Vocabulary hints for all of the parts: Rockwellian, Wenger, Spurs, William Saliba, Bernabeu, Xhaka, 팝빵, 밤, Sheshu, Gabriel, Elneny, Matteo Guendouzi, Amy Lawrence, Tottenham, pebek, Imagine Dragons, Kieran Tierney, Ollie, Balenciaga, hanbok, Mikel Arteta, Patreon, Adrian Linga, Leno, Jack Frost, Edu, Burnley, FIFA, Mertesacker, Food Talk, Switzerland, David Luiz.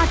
Oh,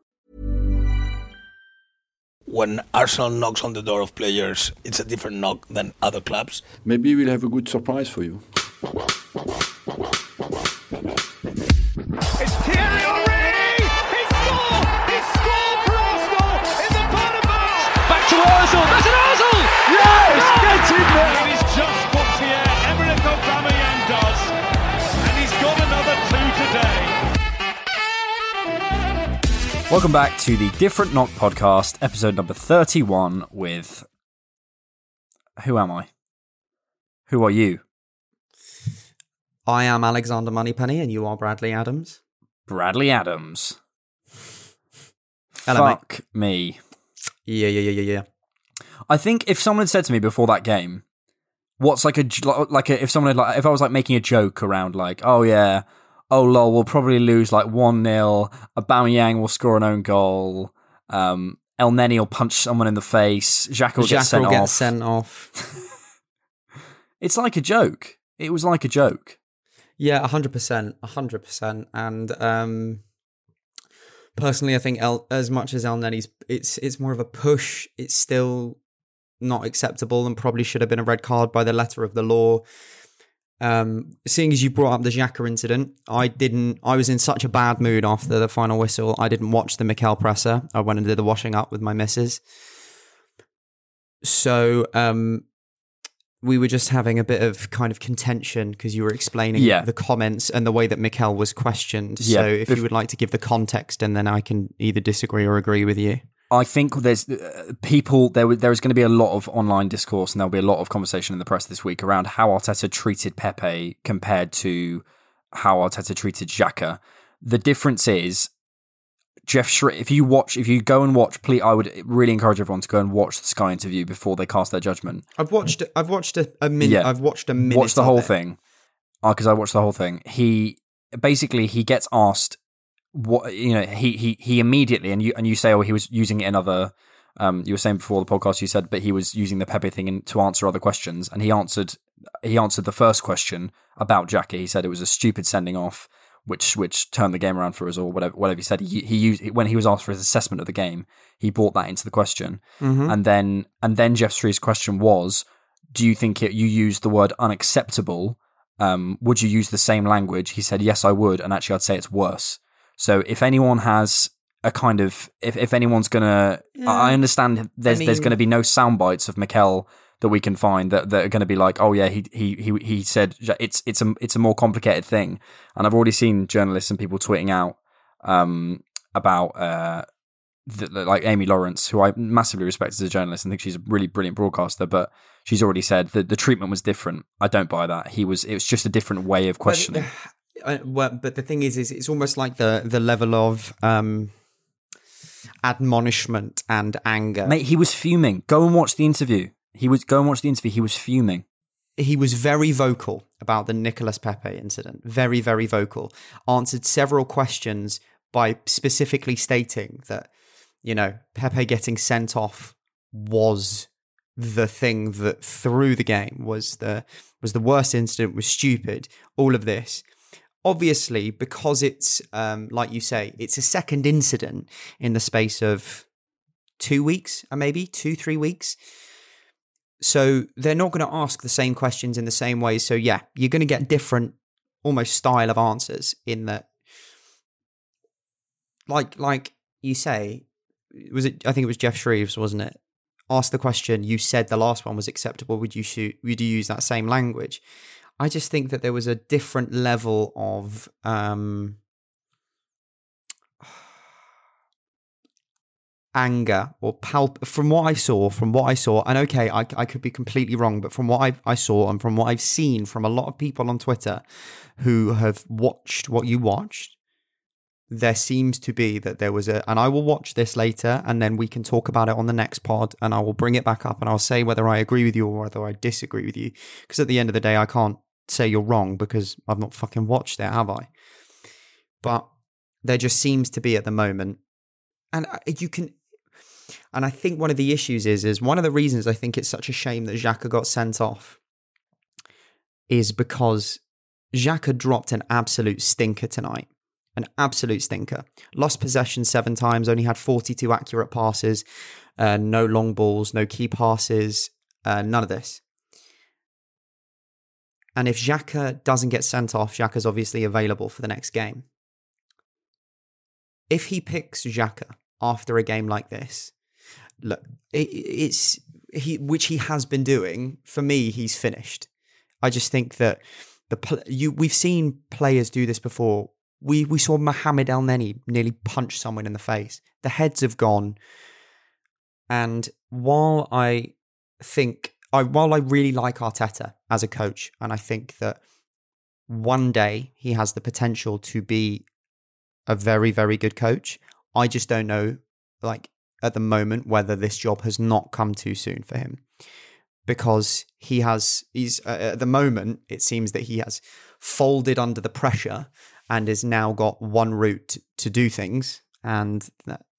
When Arsenal knocks on the door of players, it's a different knock than other clubs. Maybe we'll have a good surprise for you. It's Thierry Henry! He scored! He scored for Arsenal in the Bernabeu! Back to Ozil! That's an Ozil! Yes! Oh! Get in there! It is just what Pierre-Emerick Aubameyang does, and he's got another two today. Welcome back to the Different Knock Podcast, episode number 31 with... Who am I? Who are you? I am Alexander Moneypenny and you are Bradley Adams. Bradley Adams. Hello, fuck mate. Me. Yeah. I think if someone had said to me before that game, what's if I was like making a joke around like, oh yeah... oh lol, we'll probably lose like 1-0, Aubameyang will score an own goal, Elneny will punch someone in the face, Jacques will get sent off. It's like a joke. It was like a joke. Yeah, 100%. And personally, I think as much as Elneny's, it's more of a push, it's still not acceptable and probably should have been a red card by the letter of the law. Seeing as you brought up the Xhaka incident, I was in such a bad mood after the final whistle, I didn't watch the Mikel presser. I went and did the washing up with my missus. So we were just having a bit of kind of contention because you were explaining the comments and the way that Mikel was questioned. Yeah. So if you would like to give the context and then I can either disagree or agree with you. I think there's there is going to be a lot of online discourse and there'll be a lot of conversation in the press this week around how Arteta treated Pepe compared to how Arteta treated Xhaka. The difference is, Jeff Schreier, if you go and watch, please, I would really encourage everyone to go and watch the Sky interview before they cast their judgment. I've watched a minute. Yeah. I've watched a minute. Watch the whole thing. Because I watched the whole thing. He gets asked, what you know, he immediately, and you say, oh, he was using another. You were saying before the podcast, you said, but he was using the Pepe thing to answer other questions, and he answered the first question about Xhaka. He said it was a stupid sending off, which turned the game around for us, or whatever he said. He used, when he was asked for his assessment of the game, he brought that into the question, and then Jeff Stree's question was, do you think you used the word unacceptable? Would you use the same language? He said, yes, I would, and actually, I'd say it's worse. So if anyone has a kind of, if anyone's going to, I understand there's going to be no sound bites of Mikel that we can find that are going to be like, oh yeah, he said, it's a more complicated thing. And I've already seen journalists and people tweeting out about Amy Lawrence, who I massively respect as a journalist and think she's a really brilliant broadcaster, but she's already said that the treatment was different. I don't buy that. It was just a different way of questioning. But the thing is it's almost like the level of admonishment and anger. Mate, he was fuming. Go and watch the interview. He was fuming. He was very vocal about the Nicolas Pepe incident. Very, very vocal. Answered several questions by specifically stating that, you know, Pepe getting sent off was the thing that threw the game, was the worst incident, was stupid, all of this. Obviously, because it's, like you say, it's a second incident in the space of 2 weeks, or maybe 3 weeks. So they're not going to ask the same questions in the same way. So yeah, you're going to get different, almost style of answers in that. Like you say, was it? I think it was Jeff Shreves, wasn't it? Asked the question, you said the last one was acceptable. Would you use that same language? I just think that there was a different level of anger or from what I saw, and okay, I could be completely wrong, but from what I saw and from what I've seen from a lot of people on Twitter who have watched what you watched, there seems to be that there was and I will watch this later and then we can talk about it on the next pod and I will bring it back up and I'll say whether I agree with you or whether I disagree with you, because at the end of the day, I can't say you're wrong because I've not fucking watched it, have I? But there just seems to be at the moment, and I think one of the issues is one of the reasons I think it's such a shame that Xhaka got sent off is because Xhaka dropped an absolute stinker tonight. An absolute stinker. Lost possession 7 times, only had 42 accurate passes, no long balls, no key passes, none of this. And if Xhaka doesn't get sent off, Xhaka's obviously available for the next game. If he picks Xhaka after a game like this, look, which he has been doing, for me, he's finished. I just think that we've seen players do this before. We saw Mohamed Elneny nearly punch someone in the face. The heads have gone. And while I really like Arteta as a coach, and I think that one day he has the potential to be a very, very good coach, I just don't know, like, at the moment, whether this job has not come too soon for him. Because at the moment, it seems that he has folded under the pressure and has now got one route to do things. And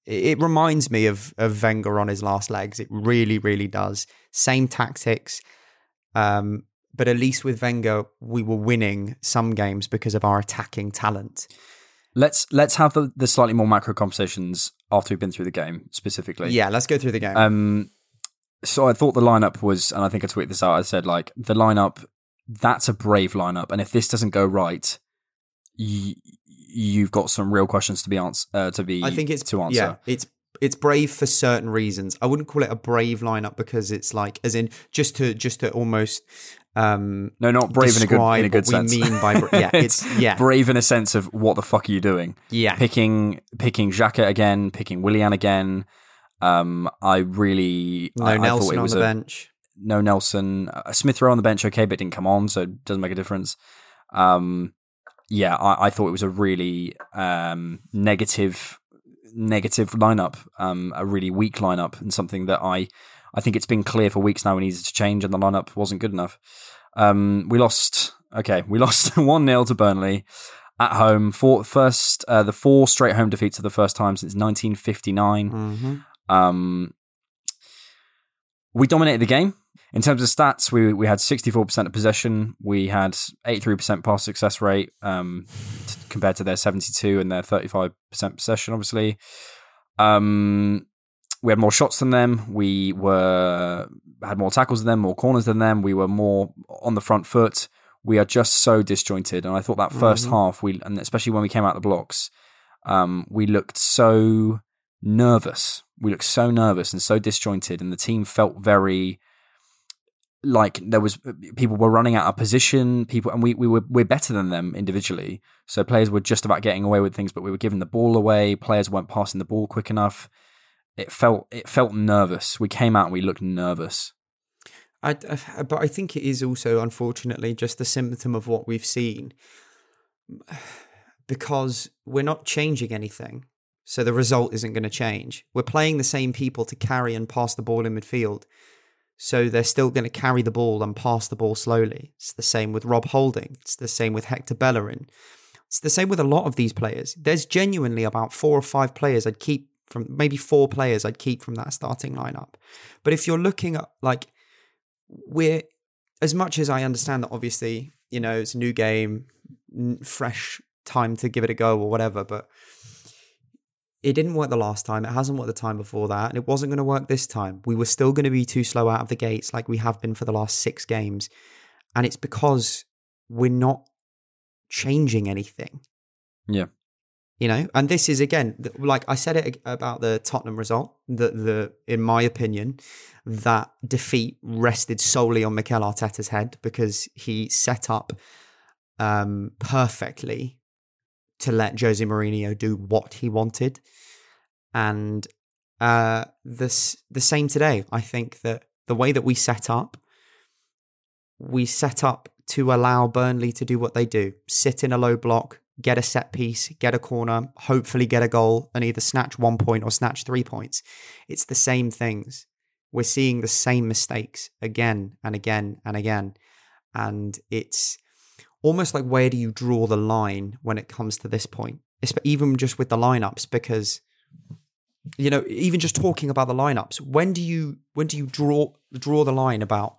it reminds me of Wenger on his last legs. It really, really does. Same tactics. But at least with Wenger, we were winning some games because of our attacking talent. Let's have the slightly more macro conversations after we've been through the game, specifically. Yeah, let's go through the game. So I thought the lineup was, and I think I tweeted this out, I said, like, the lineup, that's a brave lineup. And if this doesn't go right, you've got some real questions to be answer. I think it's to answer. Yeah, it's brave for certain reasons. I wouldn't call it a brave lineup because it's like, as in, just to almost no, not brave in a good sense. Mean by yeah, it's yeah, brave in a sense of what the fuck are you doing? Yeah, picking Xhaka again, picking Willian again. Nelson on the bench. No Nelson. Smith Rowe on the bench. Okay, but didn't come on, so it doesn't make a difference. Yeah, I thought it was a really negative lineup, a really weak lineup, and something that I think it's been clear for weeks now we needed to change, and the lineup wasn't good enough. We lost 1-0 to Burnley at home. The 4 straight home defeats for the first time since 1959. Mm-hmm. We dominated the game. In terms of stats, we had 64% of possession. We had 83% pass success rate compared to their 72% and their 35% possession, obviously. We had more shots than them. We had more tackles than them, more corners than them. We were more on the front foot. We are just so disjointed. And I thought that first half, and especially when we came out of the blocks, we looked so nervous. We looked so nervous and so disjointed. And the team felt very... like there was people were running out of position, and we're better than them individually. So players were just about getting away with things, but we were giving the ball away. Players weren't passing the ball quick enough. It felt nervous. We came out and we looked nervous. But I think it is also, unfortunately, just the symptom of what we've seen, because we're not changing anything. So the result isn't going to change. We're playing the same people to carry and pass the ball in midfield. So they're still going to carry the ball and pass the ball slowly. It's the same with Rob Holding. It's the same with Hector Bellerin. It's the same with a lot of these players. There's genuinely about 4 or 5 players I'd keep from, maybe 4 players I'd keep from that starting lineup. But if you're looking at, like, we're, as much as I understand that obviously, you know, it's a new game, fresh time to give it a go or whatever, but it didn't work the last time. It hasn't worked the time before that. And it wasn't going to work this time. We were still going to be too slow out of the gates like we have been for the last 6 games. And it's because we're not changing anything. Yeah. You know, and this is, again, like I said it about the Tottenham result, that in my opinion, that defeat rested solely on Mikel Arteta's head, because he set up perfectly to let Jose Mourinho do what he wanted. And the same today. I think that the way that we set up to allow Burnley to do what they do, sit in a low block, get a set piece, get a corner, hopefully get a goal, and either snatch 1 point or snatch 3 points. It's the same things. We're seeing the same mistakes again and again and again. And it's almost like, where do you draw the line when it comes to this point? Even just with the lineups, because, you know, even just talking about the lineups, when do you draw the line about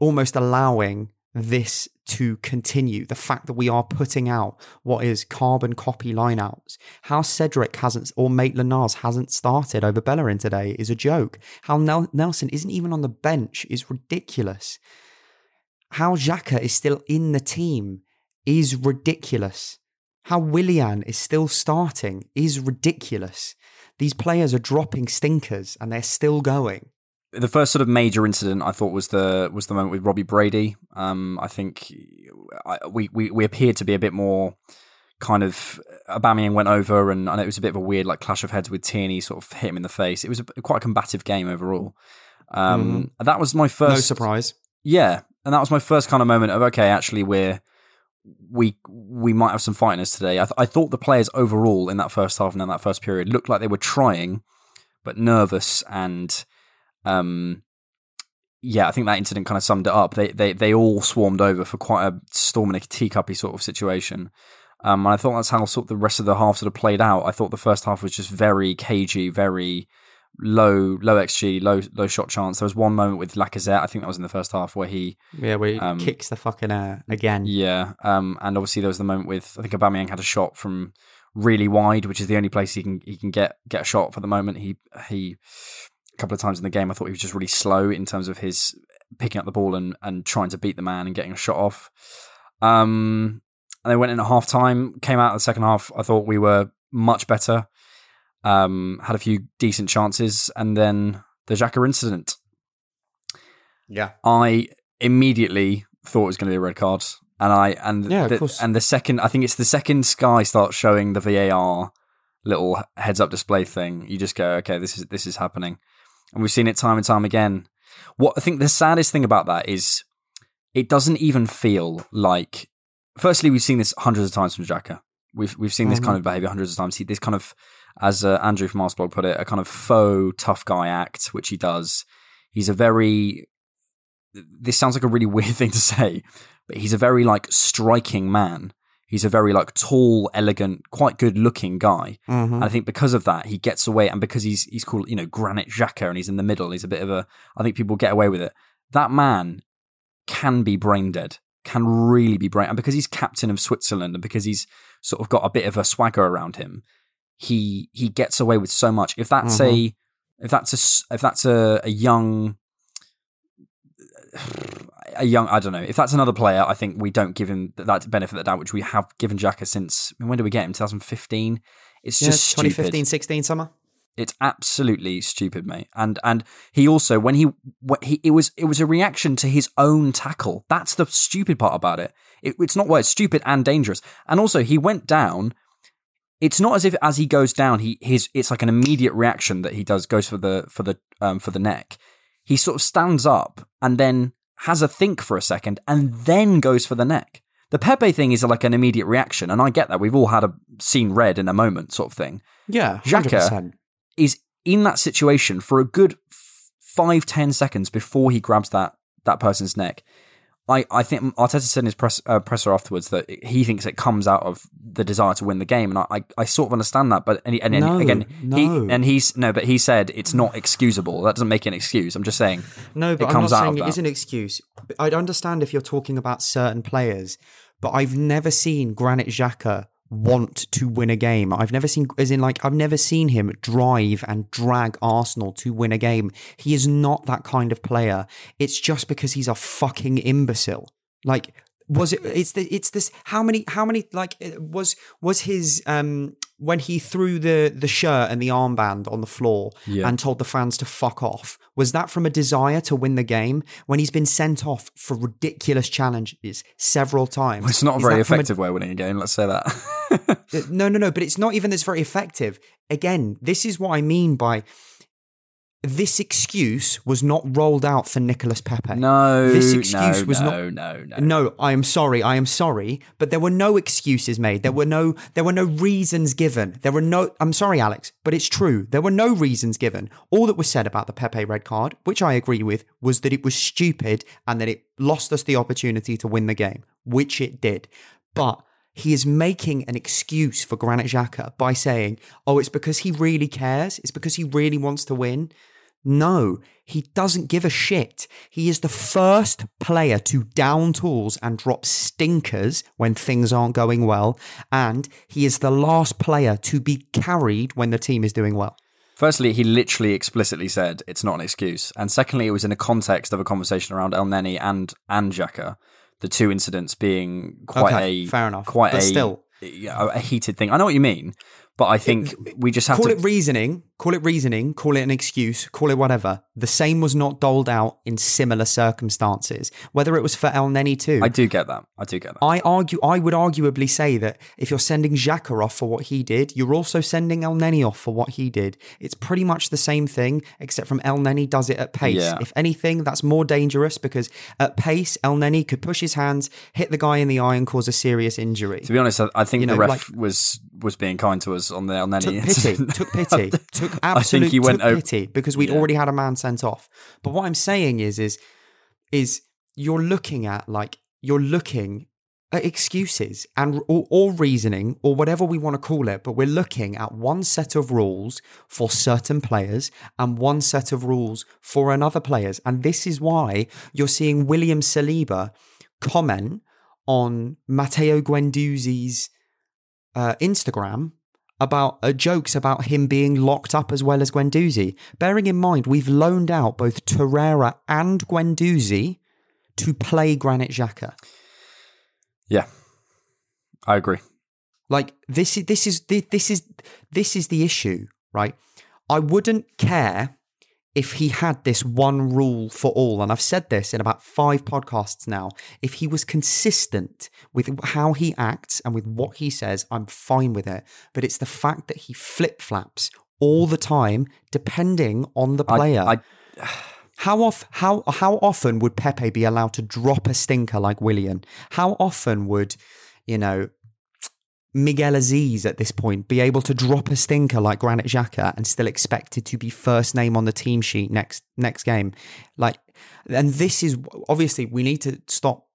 almost allowing this to continue? The fact that we are putting out what is carbon copy lineouts. How Cedric hasn't, or Maitland-Niles hasn't started over Bellerin today is a joke. How Nelson isn't even on the bench is ridiculous. How Xhaka is still in the team is ridiculous. How Willian is still starting is ridiculous. These players are dropping stinkers and they're still going. The first sort of major incident I thought was the moment with Robbie Brady. I think we appeared to be a bit more kind of, Aubameyang went over, and I know it was a bit of a weird like clash of heads with Tierney, sort of hit him in the face. It was quite a combative game overall. That was my first, no surprise. Yeah, and that was my first kind of moment of, okay, actually we might have some fight in us today. I thought the players overall in that first half and in that first period looked like they were trying, but nervous and. I think that incident kind of summed it up. They all swarmed over for quite a storm in a teacuppy sort of situation. And I thought that's how sort of the rest of the half sort of played out. I thought the first half was just very cagey, very low XG, low shot chance. There was one moment with Lacazette, I think that was in the first half, where he kicks the fucking air again. Yeah. And obviously there was the moment with, I think Aubameyang had a shot from really wide, which is the only place he can get a shot for the moment. He couple of times in the game, I thought he was just really slow in terms of his picking up the ball and trying to beat the man and getting a shot off. And they went in at half time, came out of the second half. I thought we were much better, had a few decent chances, and then the Xhaka incident. Yeah, I immediately thought it was going to be a red card, and the second Sky starts showing the VAR little heads up display thing, you just go, okay, this is happening. And we've seen it time and time again. What I think the saddest thing about that is it doesn't even feel like, firstly, we've seen this hundreds of times from Xhaka. We've seen this kind of behaviour hundreds of times. This kind of, as Andrew from Arsblog put it, a kind of faux tough guy act, which he does. He's a very, this sounds like a really weird thing to say, but he's a very like striking man. He's a very like tall, elegant, quite good-looking guy, and I think because of that, he gets away. And because he's called, you know, Granit Xhaka, and he's in the middle, he's a bit of a. I think people get away with it. That man can be brain dead, can really be brain. And because he's captain of Switzerland, and because he's sort of got a bit of a swagger around him, he gets away with so much. If that's a young, I don't know. If that's another player, I think we don't give him that benefit of the doubt, which we have given Xhaka since, when did we get him? 2015. It's just 2015, stupid. 16 summer. It's absolutely stupid, mate. And he also, it was a reaction to his own tackle. That's the stupid part about it. It's not why it's stupid and dangerous. And also, he went down. It's not as if as he goes down, it's like an immediate reaction that he goes for the neck. He sort of stands up and then has a think for a second and then goes for the neck. The Pepe thing is like an immediate reaction, and I get that. We've all had a seen red in a moment sort of thing. Yeah, 100%. Xhaka is in that situation for a good 5-10 seconds before he grabs that person's neck. I think Arteta said in his presser afterwards that he thinks it comes out of the desire to win the game, and I sort of understand that. But But he said it's not excusable. That doesn't make it an excuse. I'm just saying. No, but I'm not saying it is an excuse. I'd understand if you're talking about certain players, but I've never seen Granit Xhaka want to win a game. I've never seen him drive and drag Arsenal to win a game. He is not that kind of player. It's just because he's a fucking imbecile. Like, was it? It's this. How many? Like, was his when he threw the shirt and the armband on the floor and told the fans to fuck off, was that from a desire to win the game? When he's been sent off for ridiculous challenges several times. Well, it's not a very effective way of winning a game, let's say that. No, but it's not even that's very effective. Again, this is what I mean by... This excuse was not rolled out for Nicolas Pepe. No, I am sorry. But there were no excuses made. There were no reasons given. I'm sorry, Alex, but it's true. There were no reasons given. All that was said about the Pepe red card, which I agree with, was that it was stupid and that it lost us the opportunity to win the game, which it did. But he is making an excuse for Granit Xhaka by saying, oh, it's because he really cares. It's because he really wants to win. No, he doesn't give a shit. He is the first player to down tools and drop stinkers when things aren't going well. And he is the last player to be carried when the team is doing well. Firstly, he literally explicitly said it's not an excuse. And secondly, it was in the context of a conversation around Elneny and Xhaka. The two incidents being a heated thing. I know what you mean, but I think we just have to... Call it reasoning, call it an excuse, call it whatever. The same was not doled out in similar circumstances, whether it was for Elneny too. I do get that. I would arguably say that if you're sending Xhaka off for what he did, you're also sending Elneny off for what he did. It's pretty much the same thing, except from Elneny does it at pace. Yeah. If anything, that's more dangerous because at pace, Elneny could push his hands, hit the guy in the eye and cause a serious injury. To be honest, I think the ref was being kind to us on the Elneny incident. Took pity because we'd already had a man sent off. But what I'm saying is you're looking at excuses and or reasoning or whatever we want to call it, but we're looking at one set of rules for certain players and one set of rules for another players. And this is why you're seeing William Saliba comment on Matteo Guendouzi's Instagram about jokes about him being locked up as well as Guendouzi. Bearing in mind, we've loaned out both Torreira and Guendouzi to play Granit Xhaka. Yeah, I agree. Like this is the issue, right? I wouldn't care if he had this one rule for all, and I've said this in about 5 podcasts now, if he was consistent with how he acts and with what he says, I'm fine with it. But it's the fact that he flip-flaps all the time, depending on the player. How often would Pepe be allowed to drop a stinker like Willian? How often would, Miguel Aziz at this point be able to drop a stinker like Granit Xhaka and still expected to be first name on the team sheet next game? Like, and this is obviously we need to stop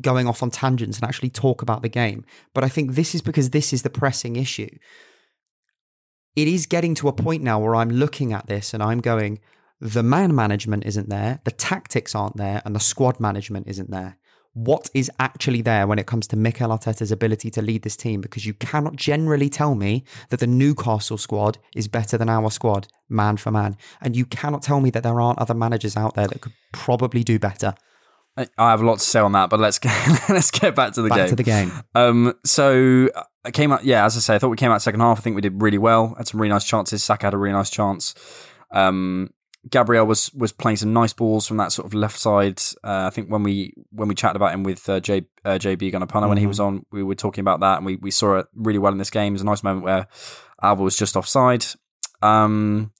going off on tangents and actually talk about the game. But I think this is because this is the pressing issue. It is getting to a point now where I'm looking at this and I'm going, the man management isn't there, the tactics aren't there, and the squad management isn't there. What is actually there when it comes to Mikel Arteta's ability to lead this team? Because you cannot generally tell me that the Newcastle squad is better than our squad, man for man. And you cannot tell me that there aren't other managers out there that could probably do better. I have a lot to say on that, but let's get back to the game. Back to the game. So I came out, as I say, I thought we came out second half. I think we did really well. Had some really nice chances. Saka had a really nice chance. Gabriel was playing some nice balls from that sort of left side. I think when we chatted about him with JB Gunapana when he was on, we were talking about that, and we saw it really well in this game. It was a nice moment where Alba was just offside. Xhaka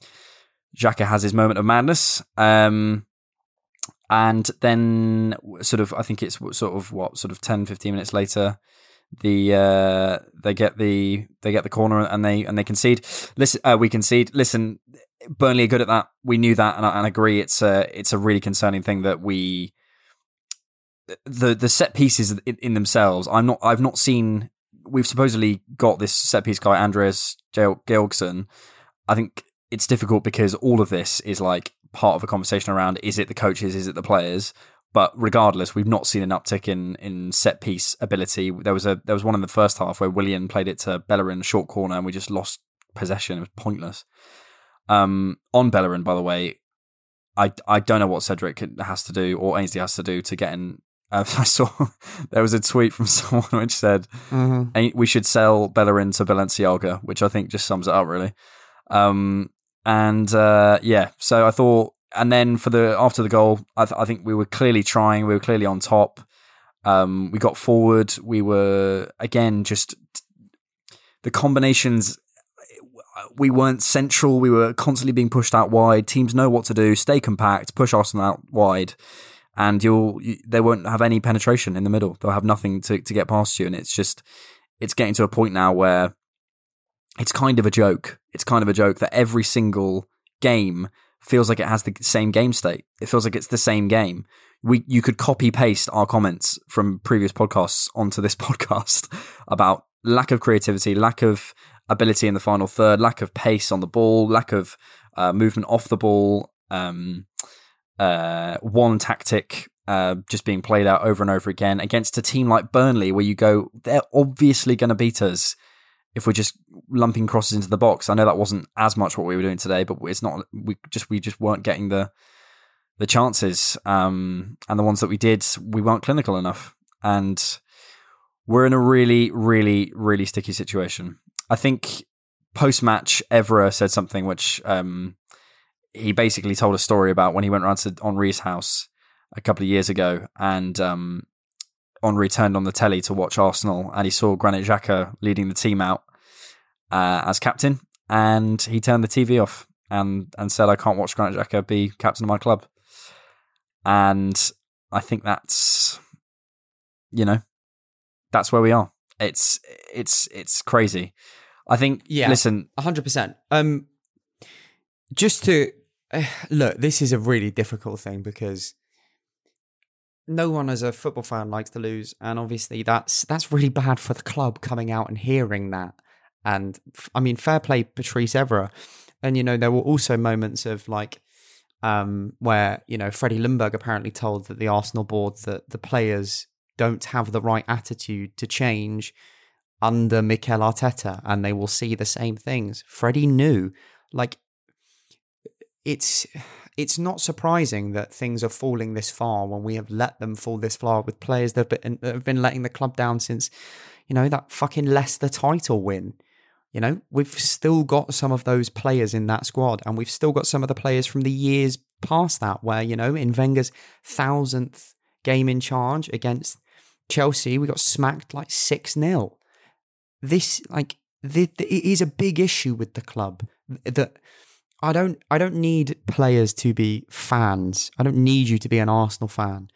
has his moment of madness. And then I think it's 10, 15 minutes later, they get the corner and they concede. We concede. Listen, Burnley are good at that. We knew that, and I agree. It's a really concerning thing that the set pieces in themselves. I've not seen. We've supposedly got this set piece guy, Andreas Georgsson. I think it's difficult because all of this is like part of a conversation around: is it the coaches? Is it the players? But regardless, we've not seen an uptick in set piece ability. There was one in the first half where Willian played it to Bellerin, short corner, and we just lost possession. It was pointless. On Bellerin, by the way, I don't know what Cedric has to do or Ainsley has to do to get in I saw there was a tweet from someone which said we should sell Bellerin to Balenciaga, which I think just sums it up really. Yeah, so I thought, and then for the after the goal, I think we were clearly trying, we were clearly on top. We got forward, we were again just the combinations. We weren't central. We were constantly being pushed out wide. Teams know what to do. Stay compact. Push Arsenal out wide, and they won't have any penetration in the middle. They'll have nothing to get past you. And it's getting to a point now where it's kind of a joke. It's kind of a joke that every single game feels like it has the same game state. It feels like it's the same game. You could copy paste our comments from previous podcasts onto this podcast about lack of creativity, lack of ability in the final third, lack of pace on the ball, lack of movement off the ball, one tactic just being played out over and over again against a team like Burnley, where you go, they're obviously going to beat us if we're just lumping crosses into the box. I know that wasn't as much what we were doing today, but it's not. We just weren't getting the chances, and the ones that we did, we weren't clinical enough, and we're in a really, really, really sticky situation. I think post-match, Evra said something which he basically told a story about when he went round to Henri's house a couple of years ago, and Henri turned on the telly to watch Arsenal, and he saw Granit Xhaka leading the team out as captain, and he turned the TV off and said, "I can't watch Granit Xhaka be captain of my club." And I think that's, that's where we are. It's crazy. I think, listen... 100%. Just to... look, this is a really difficult thing because no one as a football fan likes to lose, and obviously that's really bad for the club coming out and hearing that. And, I mean, fair play Patrice Evra. And, there were also moments of, where, Freddie Ljungberg apparently told that the Arsenal board that the players don't have the right attitude to change under Mikel Arteta, and they will see the same things. Freddie knew, it's not surprising that things are falling this far when we have let them fall this far with players that have been letting the club down since, that fucking Leicester title win. We've still got some of those players in that squad, and we've still got some of the players from the years past that, where, in Wenger's 1000th game in charge against Chelsea, we got smacked 6-0. It is a big issue with the club. That I don't need players to be fans. I don't need you to be an Arsenal fan,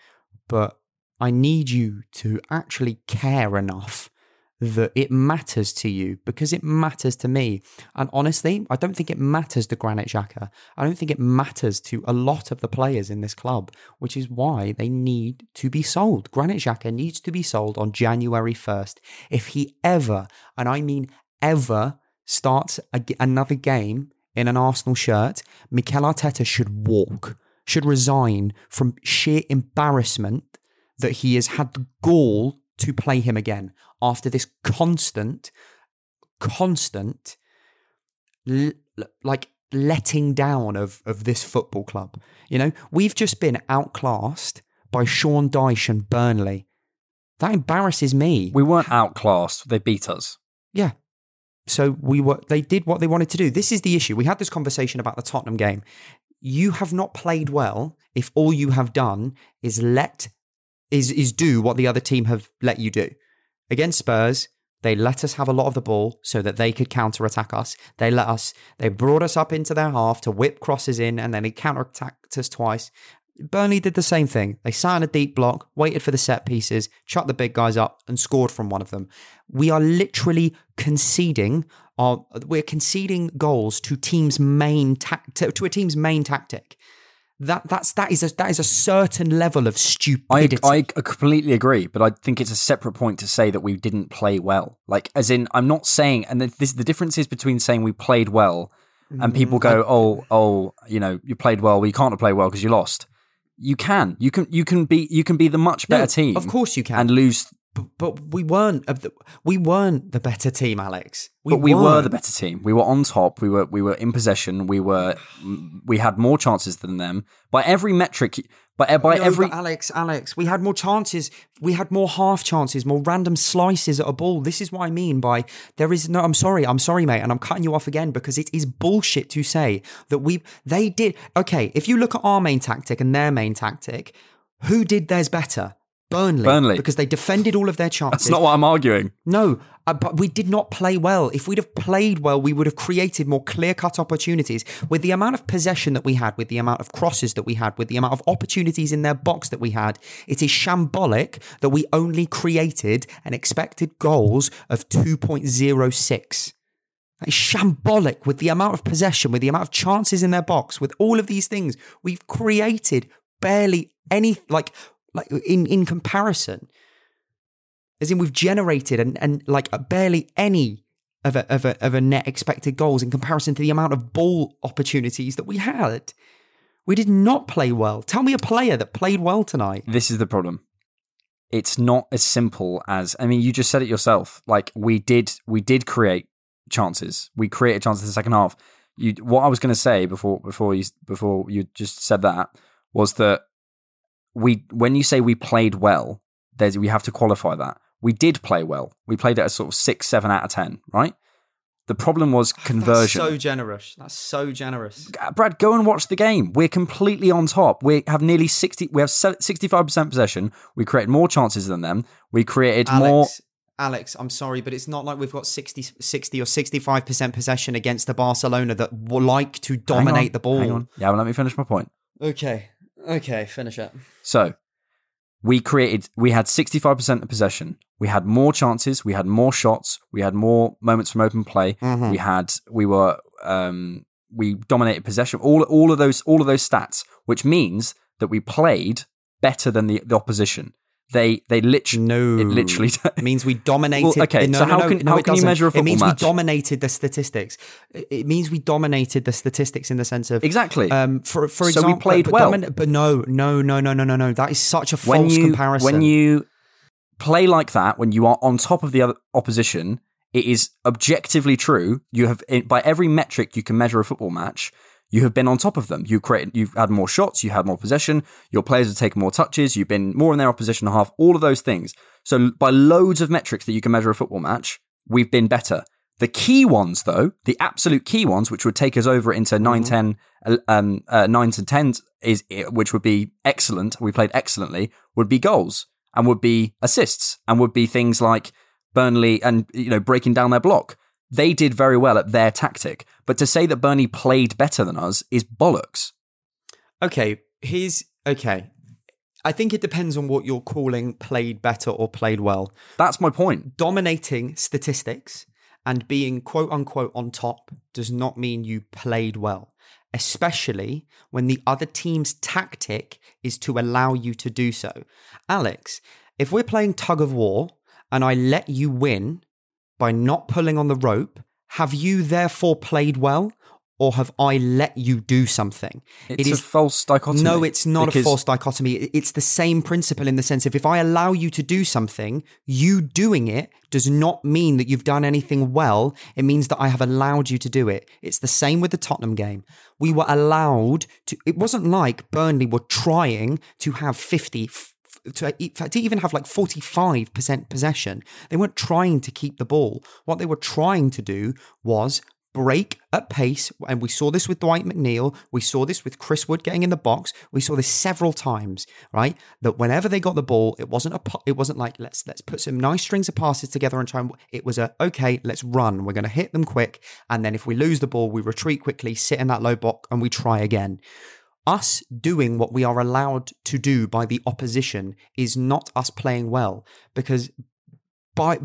but I need you to actually care enough that it matters to you, because it matters to me. And honestly, I don't think it matters to Granit Xhaka. I don't think it matters to a lot of the players in this club, which is why they need to be sold. Granit Xhaka needs to be sold on January 1st. If he ever, and I mean ever, starts another game in an Arsenal shirt, Mikel Arteta should walk, should resign from sheer embarrassment that he has had the gall to play him again after this constant letting down of this football club. We've just been outclassed by Sean Dyche and Burnley. That embarrasses me. We weren't outclassed. They beat us. Yeah. So they did what they wanted to do. This is the issue. We had this conversation about the Tottenham game. You have not played well if all you have done is do what the other team have let you do. Against Spurs, they let us have a lot of the ball so that they could counter-attack us. They brought us up into their half to whip crosses in, and then they counter-attacked us twice. Burnley did the same thing. They sat in a deep block, waited for the set pieces, chucked the big guys up and scored from one of them. We are literally conceding goals to a team's main tactic. That is a certain level of stupidity. I completely agree, but I think it's a separate point to say that we didn't play well. As in, I'm not saying, and the difference is between saying we played well and people go, you played well. Well, you can't play well because you lost. You can be the much better team. Of course you can, and lose But we weren't the better team, Alex. We were the better team. We were on top. We were in possession. We had more chances than them by every metric. But Alex, we had more chances. We had more half chances, more random slices at a ball. This is what I mean by there is no. I'm sorry, mate, and I'm cutting you off again because it is bullshit to say that they did. Okay, if you look at our main tactic and their main tactic, who did theirs better? Burnley, because they defended all of their chances. That's not what I'm arguing. No, but we did not play well. If we'd have played well, we would have created more clear-cut opportunities. With the amount of possession that we had, with the amount of crosses that we had, with the amount of opportunities in their box that we had, it is shambolic that we only created an expected goals of 2.06. That is shambolic. With the amount of possession, with the amount of chances in their box, with all of these things, we've created barely any, like in comparison, as in we've generated and like barely any of a net expected goals in comparison to the amount of ball opportunities that we had. We did not play well. Tell me a player that played well tonight. This is the problem. It's not as simple as, I mean, you just said it yourself. Like we did create chances. We created chances in the second half. What I was going to say before you just said that was that. When you say we played well, we have to qualify that. We did play well. We played at a sort of 6-7 out of 10, right? The problem was conversion. That's so generous. Brad, go and watch the game. We're completely on top. We have 65% possession. We created more chances than them. We created more... Alex, I'm sorry, but it's not like we've got 60 or 65% possession against the Barcelona that like to dominate the ball. Hang on. Yeah, well, let me finish my point. Okay, finish up. So, we had 65% of possession. We had more chances. We had more shots. We had more moments from open play. Mm-hmm. We dominated possession. All of those stats, which means that we played better than the opposition. It literally means we dominated. Well, okay, no, so how can you measure a football match? It means we dominated the statistics in the sense of exactly. For example, so we played well, but no. That is such a false comparison. When you play like that, when you are on top of the opposition, it is objectively true. You have, by every metric you can measure a football match, you have been on top of them. You've had more shots. You had more possession. Your players have taken more touches. You've been more in their opposition half. All of those things. So by loads of metrics that you can measure a football match, we've been better. The key ones, though, the absolute key ones, which would take us over into 9-10, 9-10, which would be excellent. We played excellently. Would be goals and would be assists and would be things like Burnley and breaking down their block. They did very well at their tactic, but to say that Burnley played better than us is bollocks. Okay. I think it depends on what you're calling played better or played well. That's my point. Dominating statistics and being quote unquote on top does not mean you played well, especially when the other team's tactic is to allow you to do so. Alex, if we're playing tug of war and I let you win by not pulling on the rope, have you therefore played well, or have I let you do something? It is a false dichotomy. No, it's not a false dichotomy. It's the same principle in the sense of if I allow you to do something, you doing it does not mean that you've done anything well. It means that I have allowed you to do it. It's the same with the Tottenham game. We were allowed to... It wasn't like Burnley were trying to have 50... to even have like 45% possession. They weren't trying to keep the ball. What they were trying to do was break at pace. And we saw this with Dwight McNeil. We saw this with Chris Wood getting in the box. We saw this several times, right? That whenever they got the ball, it wasn't like, let's put some nice strings of passes together and try and... It was okay, let's run. We're going to hit them quick. And then if we lose the ball, we retreat quickly, sit in that low block and we try again. Us doing what we are allowed to do by the opposition is not us playing well, because by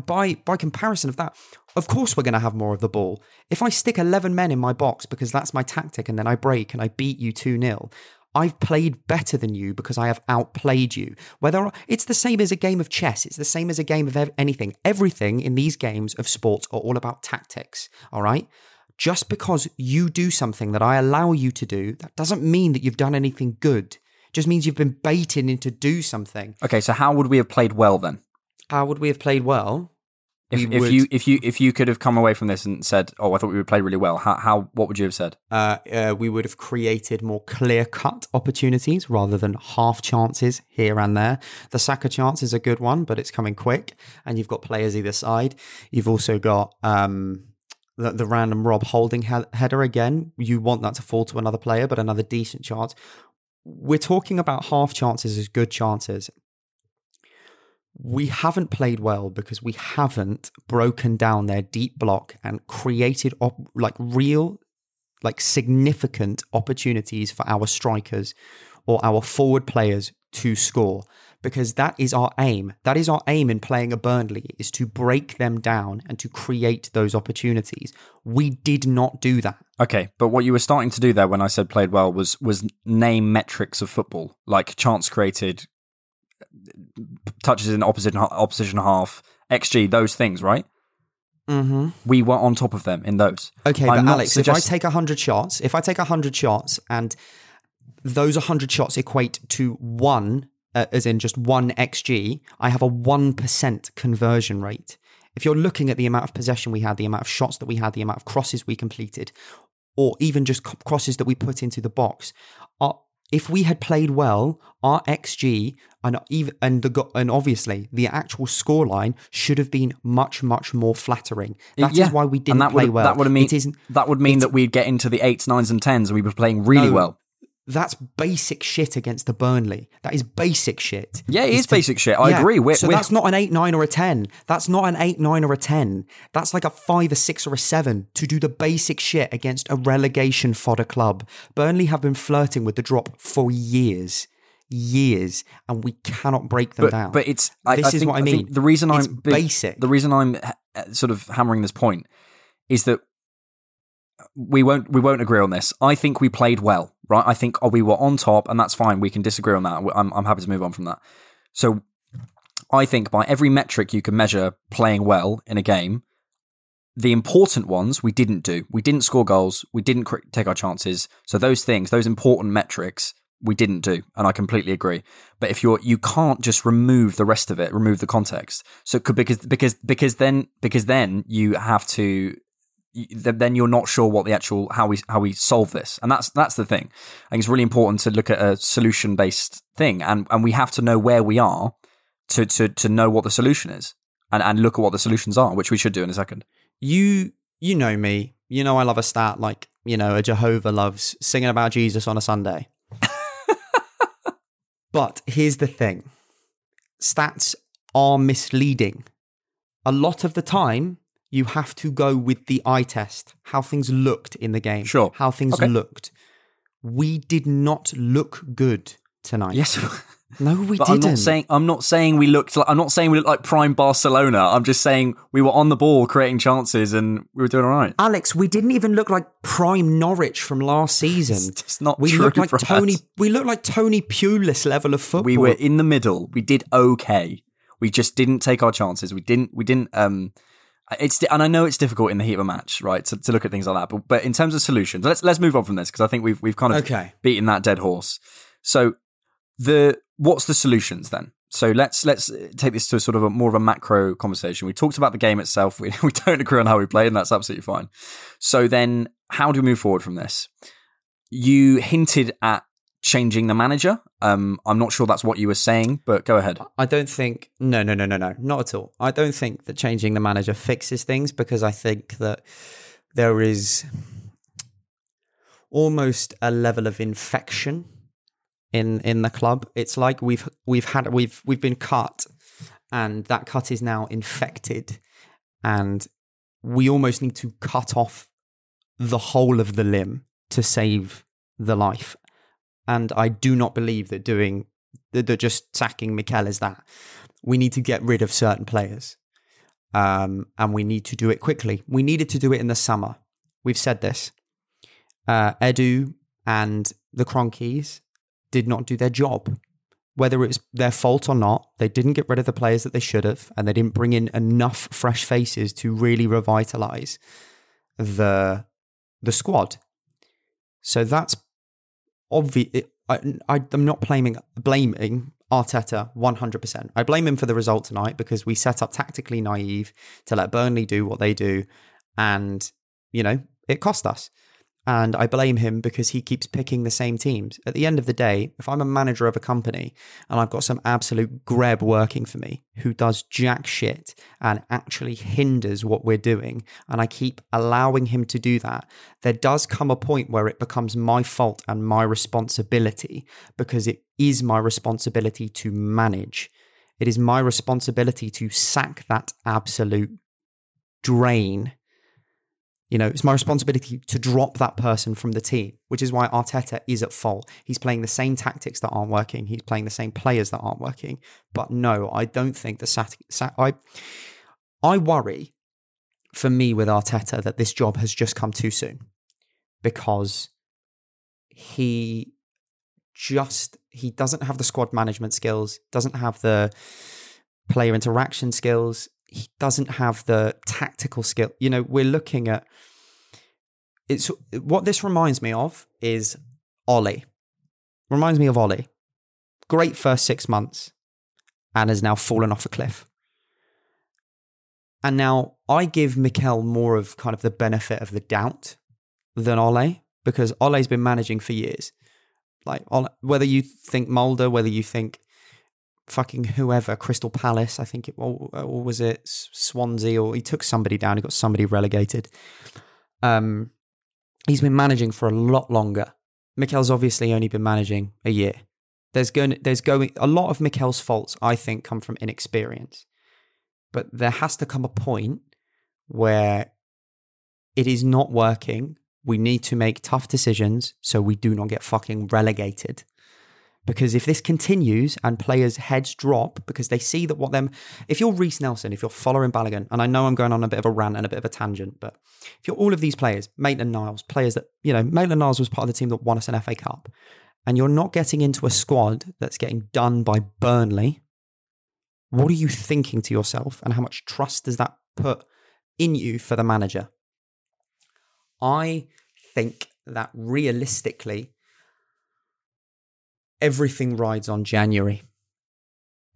comparison of that, of course we're going to have more of the ball. If I stick 11 men in my box because that's my tactic and then I break and I beat you 2-0, I've played better than you because I have outplayed you. Whether it's the same as a game of chess, it's the same as a game of anything. Everything in these games of sports are all about tactics, all right? Just because you do something that I allow you to do, that doesn't mean that you've done anything good. It just means you've been baited into do something. Okay, so how would we have played well then? How would we have played well? If you could have come away from this and said, "Oh, I thought we would play really well," what would you have said? We would have created more clear-cut opportunities rather than half chances here and there. The Saka chance is a good one, but it's coming quick, and you've got players either side. You've also got the random Rob Holding header again. You want that to fall to another player, but another decent chance. We're talking about half chances as good chances. We haven't played well because we haven't broken down their deep block and created significant opportunities for our strikers or our forward players to score, because that is our aim. That is our aim in playing a Burnley, is to break them down and to create those opportunities. We did not do that. Okay, but what you were starting to do there when I said played well was name metrics of football, like chance created, touches in opposition half, XG, those things, right? Mm-hmm. We were on top of them in those. Okay, but Alex, if I take 100 shots and those 100 shots equate to one, as in just one XG, I have a 1% conversion rate. If you're looking at the amount of possession we had, the amount of shots that we had, the amount of crosses we completed, or even just crosses that we put into the box, if we had played well, our XG and obviously the actual scoreline should have been much, much more flattering. That is why we didn't play well. That would mean that we'd get into the 8s, 9s and 10s and we were playing really well. That's basic shit against the Burnley. That is basic shit. Yeah, it is basic shit. I agree. That's not an 8, 9 or a 10. That's not an 8, 9 or a 10. That's like a 5, a 6 or a 7 to do the basic shit against a relegation fodder club. Burnley have been flirting with the drop for years, and we cannot break them down. But it's what I mean. The reason I'm sort of hammering this point is that we won't agree on this. I think we played well, right? I think we were on top, and that's fine. We can disagree on that. I'm happy to move on from that. So I think by every metric you can measure playing well in a game, the important ones we didn't do. We didn't score goals. We didn't take our chances. So those things, those important metrics, we didn't do, and I completely agree. But if you can't just remove the rest of it, remove the context. So it could, because then you have to, then you're not sure what the actual how we solve this, and that's the thing. I think it's really important to look at a solution based thing, and we have to know where we are to know what the solution is, and look at what the solutions are, which we should do in a second. You know me, you know I love a stat like, you know, a Jehovah loves singing about Jesus on a Sunday. But here's the thing. Stats are misleading. A lot of the time, you have to go with the eye test, how things looked in the game, sure, how things looked. We did not look good tonight. Yes. No, we didn't. I'm not saying we looked like prime Barcelona. I'm just saying we were on the ball creating chances and we were doing all right. Alex, we didn't even look like prime Norwich from last season. It's just not true. We looked like Tony Pulis level of football. We were in the middle. We did okay. We just didn't take our chances. We didn't and I know it's difficult in the heat of a match, right, to look at things like that. But in terms of solutions, let's move on from this because I think we've kind of beaten that dead horse. So what's the solutions then? So let's take this to a sort of more of a macro conversation. We talked about the game itself. We don't agree on how we played, and that's absolutely fine. So then how do we move forward from this? You hinted at changing the manager. I'm not sure that's what you were saying, but go ahead. I don't think... No, not at all. I don't think that changing the manager fixes things, because I think that there is almost a level of infection in the club. It's like we've been cut, and that cut is now infected, and we almost need to cut off the whole of the limb to save the life. And I do not believe that just sacking Mikel is that. We need to get rid of certain players, and we need to do it quickly. We needed to do it in the summer. We've said this. Edu and the Cronkies did not do their job. Whether it was their fault or not, they didn't get rid of the players that they should have, and they didn't bring in enough fresh faces to really revitalise the squad. So that's obvious. I'm not blaming Arteta, 100%. I blame him for the result tonight because we set up tactically naive to let Burnley do what they do. And, you know, it cost us. And I blame him because he keeps picking the same teams. At the end of the day, if I'm a manager of a company and I've got some absolute greb working for me who does jack shit and actually hinders what we're doing, and I keep allowing him to do that, there does come a point where it becomes my fault and my responsibility, because it is my responsibility to manage. It is my responsibility to sack that absolute drain. You know, it's my responsibility to drop that person from the team, which is why Arteta is at fault. He's playing the same tactics that aren't working. He's playing the same players that aren't working. But no, I don't think the... I worry, for me, with Arteta, that this job has just come too soon, because he doesn't have the squad management skills, doesn't have the player interaction skills. He doesn't have the tactical skill. You know, we're looking at... it's what this reminds me of is Ollie. Reminds me of Ollie. Great first 6 months and has now fallen off a cliff. And now I give Mikel more of kind of the benefit of the doubt than Ollie, because Ole's been managing for years. Like, Ollie, whether you think Mulder, whether you think fucking whoever, Crystal Palace, I think it was it Swansea, or he took somebody down, he got somebody relegated. He's been managing for a lot longer. Mikel's obviously only been managing a year. There's going a lot of Mikel's faults, I think, come from inexperience. But there has to come a point where it is not working. We need to make tough decisions so we do not get fucking relegated. Because if this continues and players' heads drop because they see that if you're Reece Nelson, if you're following Balogun, and I know I'm going on a bit of a rant and a bit of a tangent, but if you're all of these players, Maitland-Niles, players that, you know, Maitland-Niles was part of the team that won us an FA Cup, and you're not getting into a squad that's getting done by Burnley, what are you thinking to yourself, and how much trust does that put in you for the manager? I think that realistically, everything rides on January.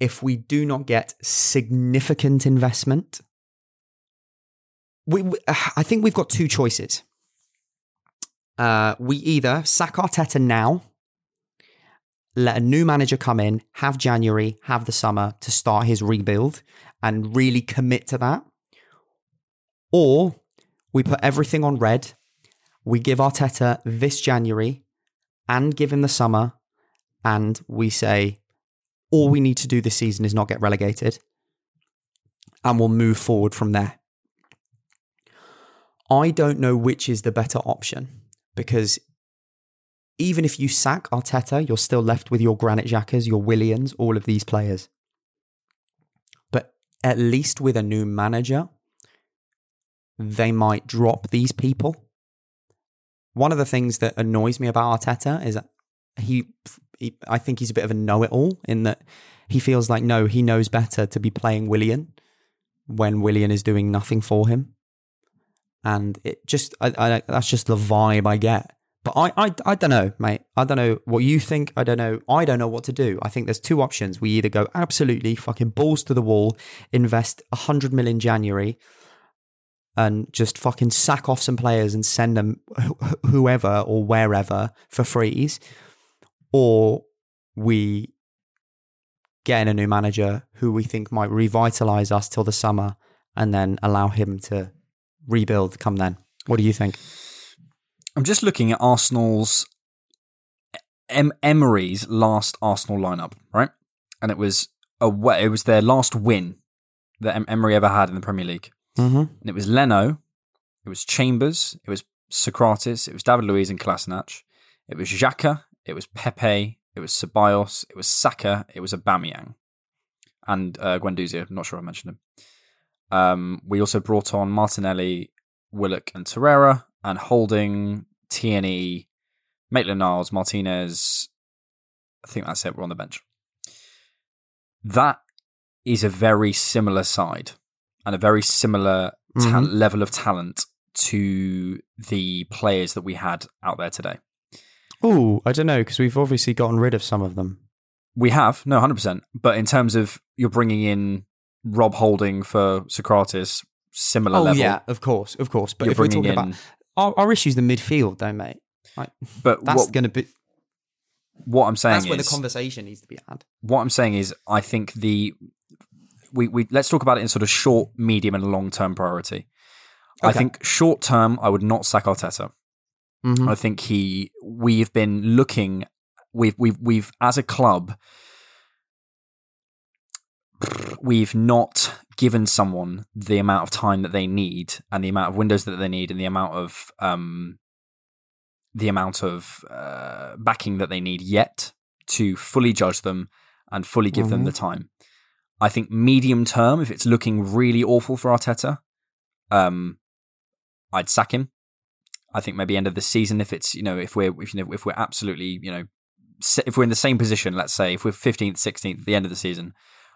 If we do not get significant investment, I think we've got two choices. We either sack Arteta now, let a new manager come in, have January, have the summer to start his rebuild and really commit to that. Or we put everything on red, we give Arteta this January and give him the summer, and we say, all we need to do this season is not get relegated, and we'll move forward from there. I don't know which is the better option, because even if you sack Arteta, you're still left with your Granit Xhakas, your Willians, all of these players. But at least with a new manager, they might drop these people. One of the things that annoys me about Arteta is that I think he's a bit of a know-it-all, in that he feels like, no, he knows better to be playing Willian when Willian is doing nothing for him. And it just, that's just the vibe I get. But I don't know, mate. I don't know what you think. I don't know what to do. I think there's two options. We either go absolutely fucking balls to the wall, invest 100 mil in January and just fucking sack off some players and send them whoever or wherever for freeze. Or we get in a new manager who we think might revitalise us till the summer and then allow him to rebuild come then. What do you think? I'm just looking at Arsenal's, Emery's last Arsenal lineup, right? And it was their last win that Emery ever had in the Premier League. Mm-hmm. And it was Leno, it was Chambers, it was Sokrates, it was David Luiz and Kolasinac, it was Xhaka, it was Pepe, it was Ceballos, it was Saka, it was Aubameyang, and Guendouzi. I'm not sure I mentioned him. We also brought on Martinelli, Willock and Torreira, and Holding, Tierney, Maitland-Niles, Martinez. I think that's it. We're on the bench. That is a very similar side and a very similar level of talent to the players that we had out there today. Oh, I don't know, because we've obviously gotten rid of some of them. We have, no, 100%. But in terms of you're bringing in Rob Holding for Sokrates, similar level. Oh, yeah, of course. But if we're talking about... Our issue's the midfield, though, mate. Like, but that's going to be... What I'm saying is... That's where the conversation needs to be had. What I'm saying is, I think the... Let's talk about it in sort of short, medium and long-term priority. Okay. I think short-term, I would not sack Arteta. Mm-hmm. I think we've been looking... We've as a club, we've not given someone the amount of time that they need, and the amount of windows that they need, and the amount of backing that they need yet to fully judge them and fully give them the time. I think medium term, if it's looking really awful for Arteta, I'd sack him. I think maybe end of the season if it's if we're absolutely if we're in the same position, let's say, if we're 15th, 16th at the end of the season,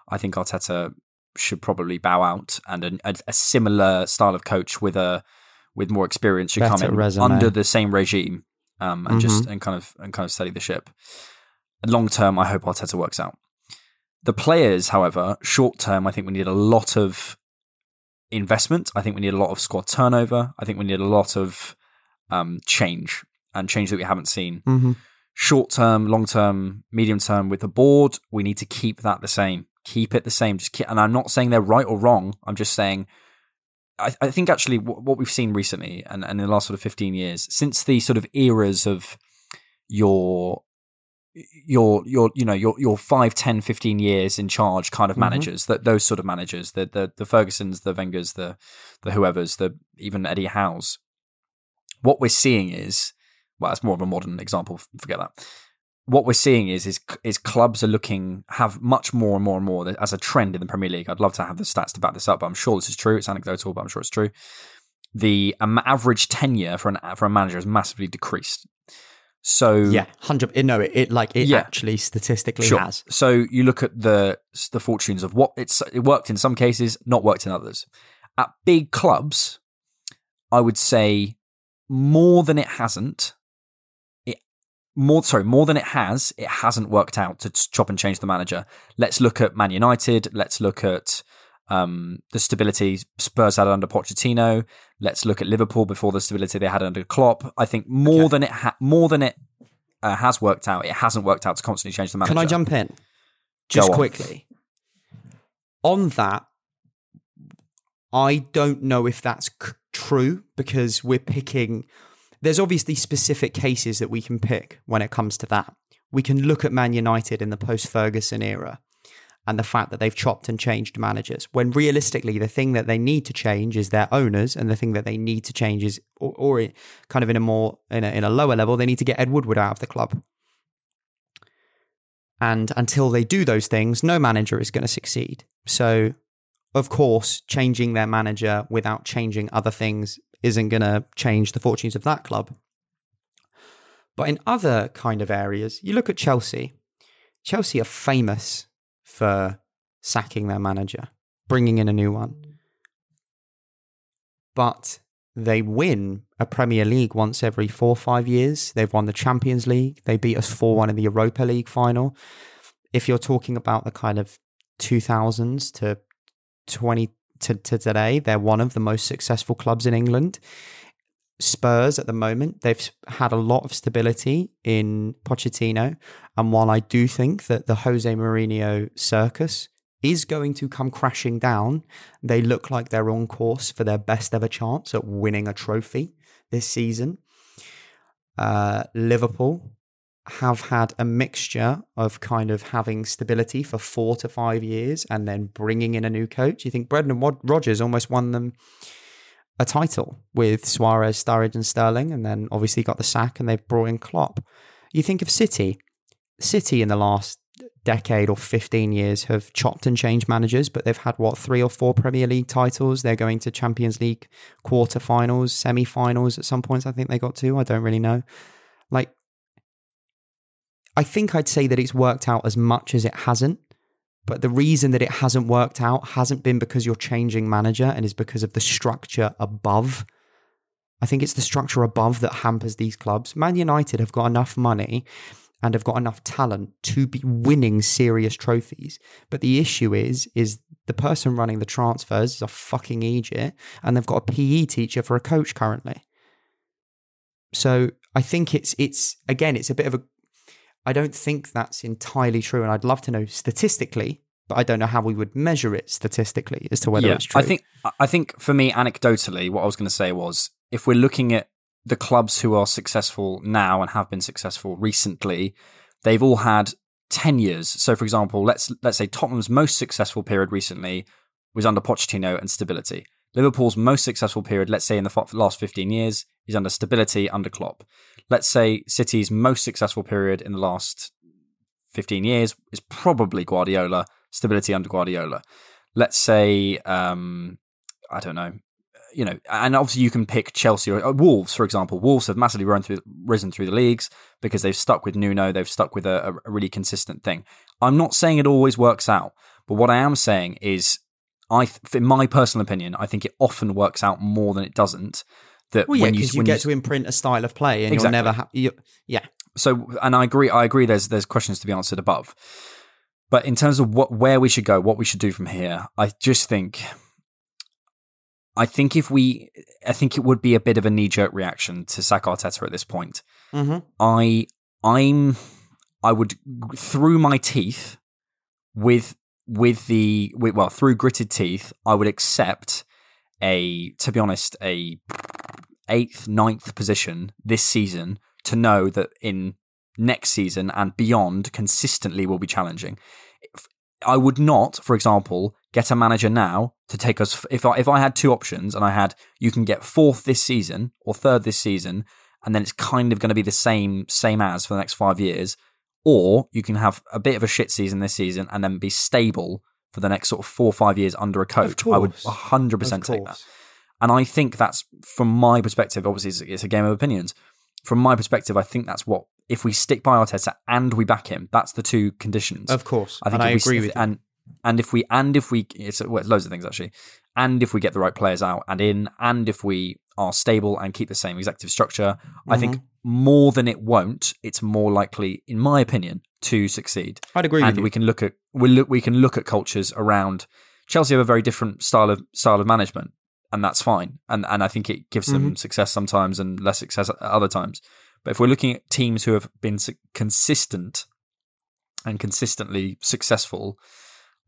I think Arteta should probably bow out, and a similar style of coach with more experience should come in under the same regime, and just steady the ship. Long term, I hope Arteta works out. The players, however, short term, I think we need a lot of investment. I think we need a lot of squad turnover. I think we need a lot of change that we haven't seen. Mm-hmm. Short-term, long-term, medium-term with the board, we need to keep that the same. Keep it the same. And I'm not saying they're right or wrong. I'm just saying, I think actually what we've seen recently and in the last sort of 15 years, since the sort of eras of your 5, 10, 15 years in charge kind of managers, those sort of managers, the Fergusons, the Wengers, the whoever's, even Eddie Howe's, what we're seeing is... Well, that's more of a modern example. Forget that. What we're seeing is clubs are have much more and more and more as a trend in the Premier League. I'd love to have the stats to back this up, but I'm sure this is true. It's anecdotal, but I'm sure it's true. The average tenure for a manager has massively decreased. So yeah, 100%. No, it actually statistically has. So you look at the fortunes of what it worked in some cases, not worked in others. At big clubs, I would say more than it hasn't. More than it hasn't worked out to chop and change the manager. Let's look at Man United. Let's look at the stability Spurs had under Pochettino. Let's look at Liverpool before the stability they had under Klopp. I think more than it has worked out, it hasn't worked out to constantly change the manager. Can I jump in? Just quickly. On that, I don't know if that's true because we're picking... There's obviously specific cases that we can pick when it comes to that. We can look at Man United in the post-Ferguson era and the fact that they've chopped and changed managers, when realistically the thing that they need to change is their owners, and the thing that they need to change is, or kind of in a lower level, they need to get Ed Woodward out of the club. And until they do those things, no manager is going to succeed. So, of course, changing their manager without changing other things isn't going to change the fortunes of that club. But in other kind of areas, you look at Chelsea. Chelsea are famous for sacking their manager, bringing in a new one. But they win a Premier League once every 4 or 5 years. They've won the Champions League. They beat us 4-1 in the Europa League final. If you're talking about the kind of 2000s to 2010, to today, they're one of the most successful clubs in England. Spurs at the moment, they've had a lot of stability in Pochettino. And while I do think that the Jose Mourinho circus is going to come crashing down, they look like they're on course for their best ever chance at winning a trophy this season. Liverpool have had a mixture of kind of having stability for 4 to 5 years and then bringing in a new coach. You think Brendan Rodgers almost won them a title with Suarez, Sturridge and Sterling, and then obviously got the sack and they've brought in Klopp. You think of City. City in the last decade or 15 years have chopped and changed managers, but they've had, 3 or 4 Premier League titles. They're going to Champions League quarterfinals, semi-finals at some points. I think they got to. I don't really know. I think I'd say that it's worked out as much as it hasn't, but the reason that it hasn't worked out hasn't been because you're changing manager and is because of the structure above. I think it's the structure above that hampers these clubs. Man United have got enough money and have got enough talent to be winning serious trophies. But the issue is the person running the transfers is a fucking idiot, and they've got a PE teacher for a coach currently. So I think it's a bit of a, I don't think that's entirely true, and I'd love to know statistically, but I don't know how we would measure it statistically as to whether it's true. I think for me, anecdotally, what I was going to say was, if we're looking at the clubs who are successful now and have been successful recently, they've all had 10 years. So for example, let's say Tottenham's most successful period recently was under Pochettino and stability. Liverpool's most successful period, let's say in the last 15 years, is under stability under Klopp. Let's say City's most successful period in the last 15 years is probably Guardiola, stability under Guardiola. Let's say, I don't know, you know, and obviously you can pick Chelsea or Wolves, for example. Wolves have massively risen through the leagues because they've stuck with Nuno, they've stuck with a really consistent thing. I'm not saying it always works out, but what I am saying is, in my personal opinion, I think it often works out more than it doesn't. That because you get to imprint a style of play, and exactly. you'll never. So, and I agree. There's questions to be answered above, but in terms of where we should go, what we should do from here, I think it would be a bit of a knee-jerk reaction to sack Arteta at this point. Mm-hmm. I would through my teeth through gritted teeth, I would accept a 8th, 9th position this season to know that in next season and beyond consistently will be challenging. I would not, for example, get a manager now to take us. If I had two options and I had, you can get 4th this season or 3rd this season, and then it's kind of going to be the same as for the next 5 years, or you can have a bit of a shit season this season and then be stable for the next sort of 4 or 5 years under a coach. I would 100% take that. And I think that's, from my perspective, obviously it's a game of opinions. From my perspective, I think that's what, if we stick by Arteta and we back him, that's the two conditions. Of course, I think, and I agree with you. And if we, it's loads of things actually. And if we get the right players out and in, and if we are stable and keep the same executive structure, mm-hmm. I think more than it won't, it's more likely, in my opinion, to succeed. I'd agree. And with you. we can look at cultures around. Chelsea have a very different style of management, and that's fine. And I think it gives them mm-hmm. success sometimes and less success at other times. But if we're looking at teams who have been consistent and consistently successful,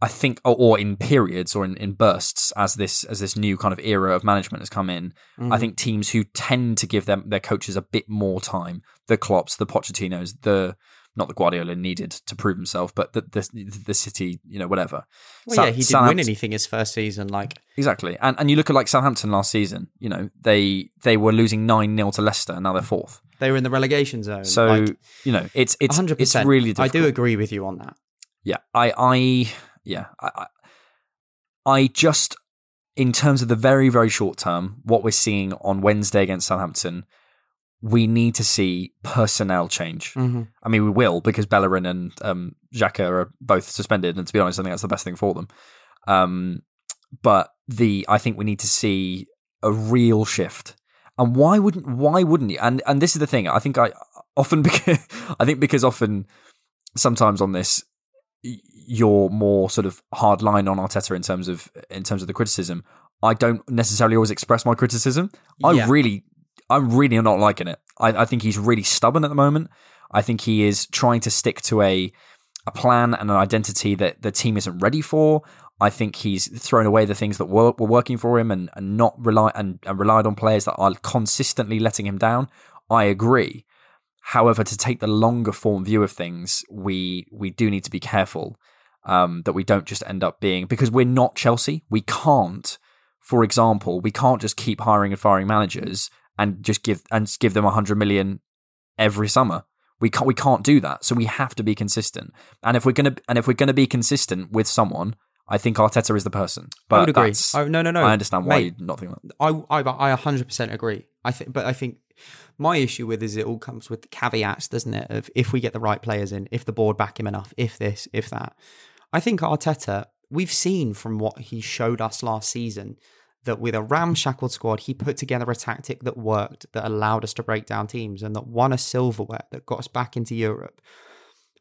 I think, or in periods or in bursts, as this new kind of era of management has come in, mm-hmm. I think teams who tend to give their coaches a bit more time, the Klopps, the Pochettinos, not the Guardiola needed to prove himself, but the City, you know, whatever. Well, yeah, he didn't win anything his first season, like exactly. And you look at like Southampton last season, you know, they were losing 9-0 to Leicester, and now they're 4th. They were in the relegation zone. So like, you know, it's 100%. It's really difficult. I do agree with you on that. Yeah, I just, in terms of the very, very short term, what we're seeing on Wednesday against Southampton, we need to see personnel change. Mm-hmm. I mean, we will, because Bellerin and Xhaka are both suspended, and to be honest, I think that's the best thing for them. I think we need to see a real shift. And why wouldn't you? And this is the thing. I think because often sometimes on this, you're more sort of hard line on Arteta in terms of the criticism. I don't necessarily always express my criticism. I'm really not liking it. I think he's really stubborn at the moment. I think he is trying to stick to a plan and an identity that the team isn't ready for. I think he's thrown away the things that were working for him and not relied on players that are consistently letting him down. I agree. However, to take the longer form view of things, we do need to be careful that we don't just end up being, because we're not Chelsea. We can't, for example, just keep hiring and firing managers and just give them 100 million every summer. We can't do that. So we have to be consistent. And if we're gonna be consistent with someone, I think Arteta is the person. But I would agree. No. I understand why you're not thinking that. I 100% agree. I think my issue with is it all comes with the caveats, doesn't it? Of if we get the right players in, if the board back him enough, if this, if that. I think Arteta, we've seen from what he showed us last season that with a ramshackled squad, he put together a tactic that worked, that allowed us to break down teams and that won us silverware, that got us back into Europe.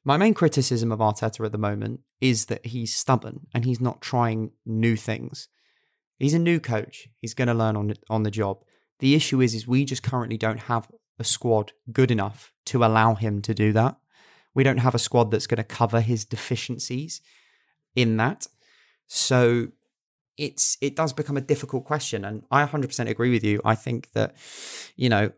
My main criticism of Arteta at the moment is that he's stubborn and he's not trying new things. He's a new coach. He's going to learn on the job. The issue is we just currently don't have a squad good enough to allow him to do that. We don't have a squad that's going to cover his deficiencies in that. So it does become a difficult question. And I 100% agree with you. I think that,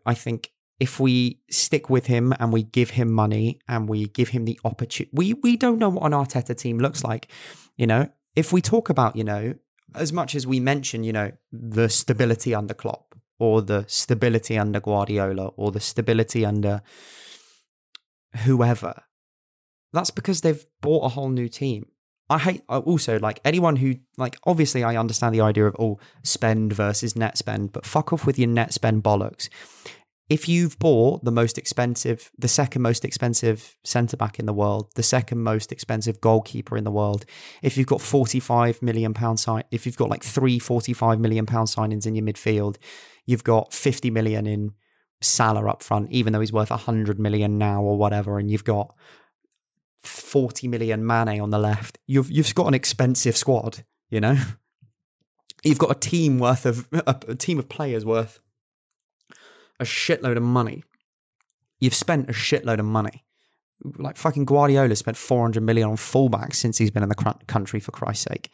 I think if we stick with him and we give him money and we give him the opportunity, we don't know what an Arteta team looks like. If we talk about, as much as we mention, the stability under Klopp or the stability under Guardiola or the stability under whoever, that's because they've bought a whole new team. Obviously I understand the idea of spend versus net spend, but fuck off with your net spend bollocks. If you've bought the second most expensive centre-back in the world, the second most expensive goalkeeper in the world, if you've got if you've got like three £45 million signings in your midfield, you've got £50 million in Salah up front, even though he's worth £100 million now or whatever, and you've got £40 million Mane on the left, you've got an expensive squad, You've got a team of players worth a shitload of money. You've spent a shitload of money. Like fucking Guardiola spent 400 million on fullbacks since he's been in the country, for Christ's sake.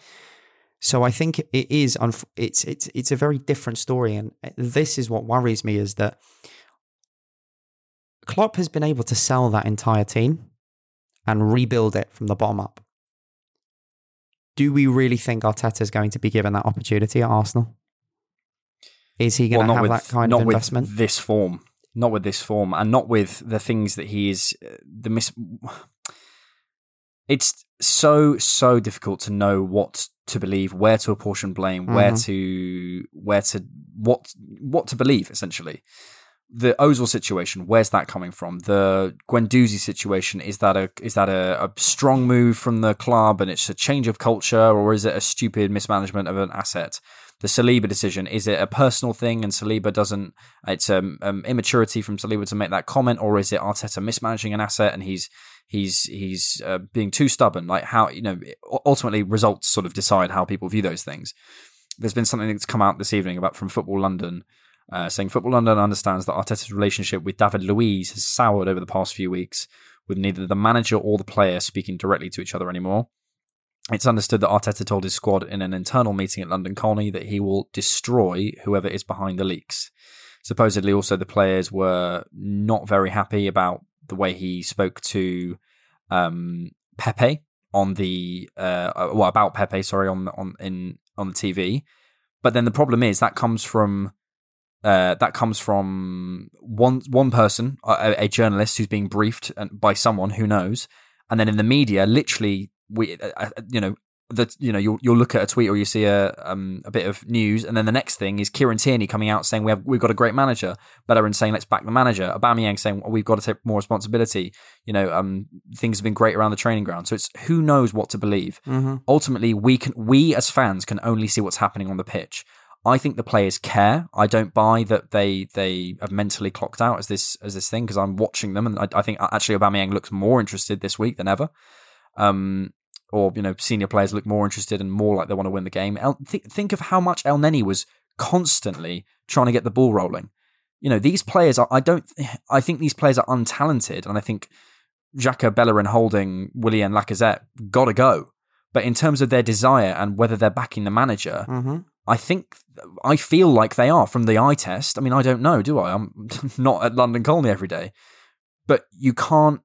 So I think it is, it's a very different story. And this is what worries me, is that Klopp has been able to sell that entire team and rebuild it from the bottom up. Do we really think Arteta is going to be given that opportunity at Arsenal? Is he going to have that kind of investment? Not with this form, and not with the things that he is. It's so difficult to know what to believe, where to apportion blame, mm-hmm. what to believe. Essentially, the Ozil situation. Where's that coming from? The Guendouzi situation. Is that a strong move from the club, and it's a change of culture, or is it a stupid mismanagement of an asset? The Saliba decision, is it a personal thing and Saliba doesn't, it's immaturity from Saliba to make that comment, or is it Arteta mismanaging an asset and he's being too stubborn? Like, how, ultimately results sort of decide how people view those things. There's been something that's come out this evening from Football London, saying Football London understands that Arteta's relationship with David Luiz has soured over the past few weeks, with neither the manager or the player speaking directly to each other anymore. It's understood that Arteta told his squad in an internal meeting at London Colney that he will destroy whoever is behind the leaks. Supposedly, also, the players were not very happy about the way he spoke to Pepe on the TV. But then the problem is that comes from one person, a journalist who's being briefed by someone who knows, and then in the media, literally. You'll look at a tweet or you see a bit of news, and then the next thing is Kieran Tierney coming out saying we've got a great manager. Bellerin saying let's back the manager. Aubameyang saying we've got to take more responsibility. Things have been great around the training ground. So it's who knows what to believe. Mm-hmm. Ultimately, we as fans can only see what's happening on the pitch. I think the players care. I don't buy that they have mentally clocked out as this thing, because I'm watching them, and I think actually Aubameyang looks more interested this week than ever. Senior players look more interested and more like they want to win the game. Think of how much Elneny was constantly trying to get the ball rolling. These players are. I think these players are untalented, and I think Xhaka, Bellerin, Holding, Willian, Lacazette gotta go. But in terms of their desire and whether they're backing the manager, mm-hmm. I feel like they are from the eye test. I mean, I don't know, do I? I'm not at London Colney every day, but you can't.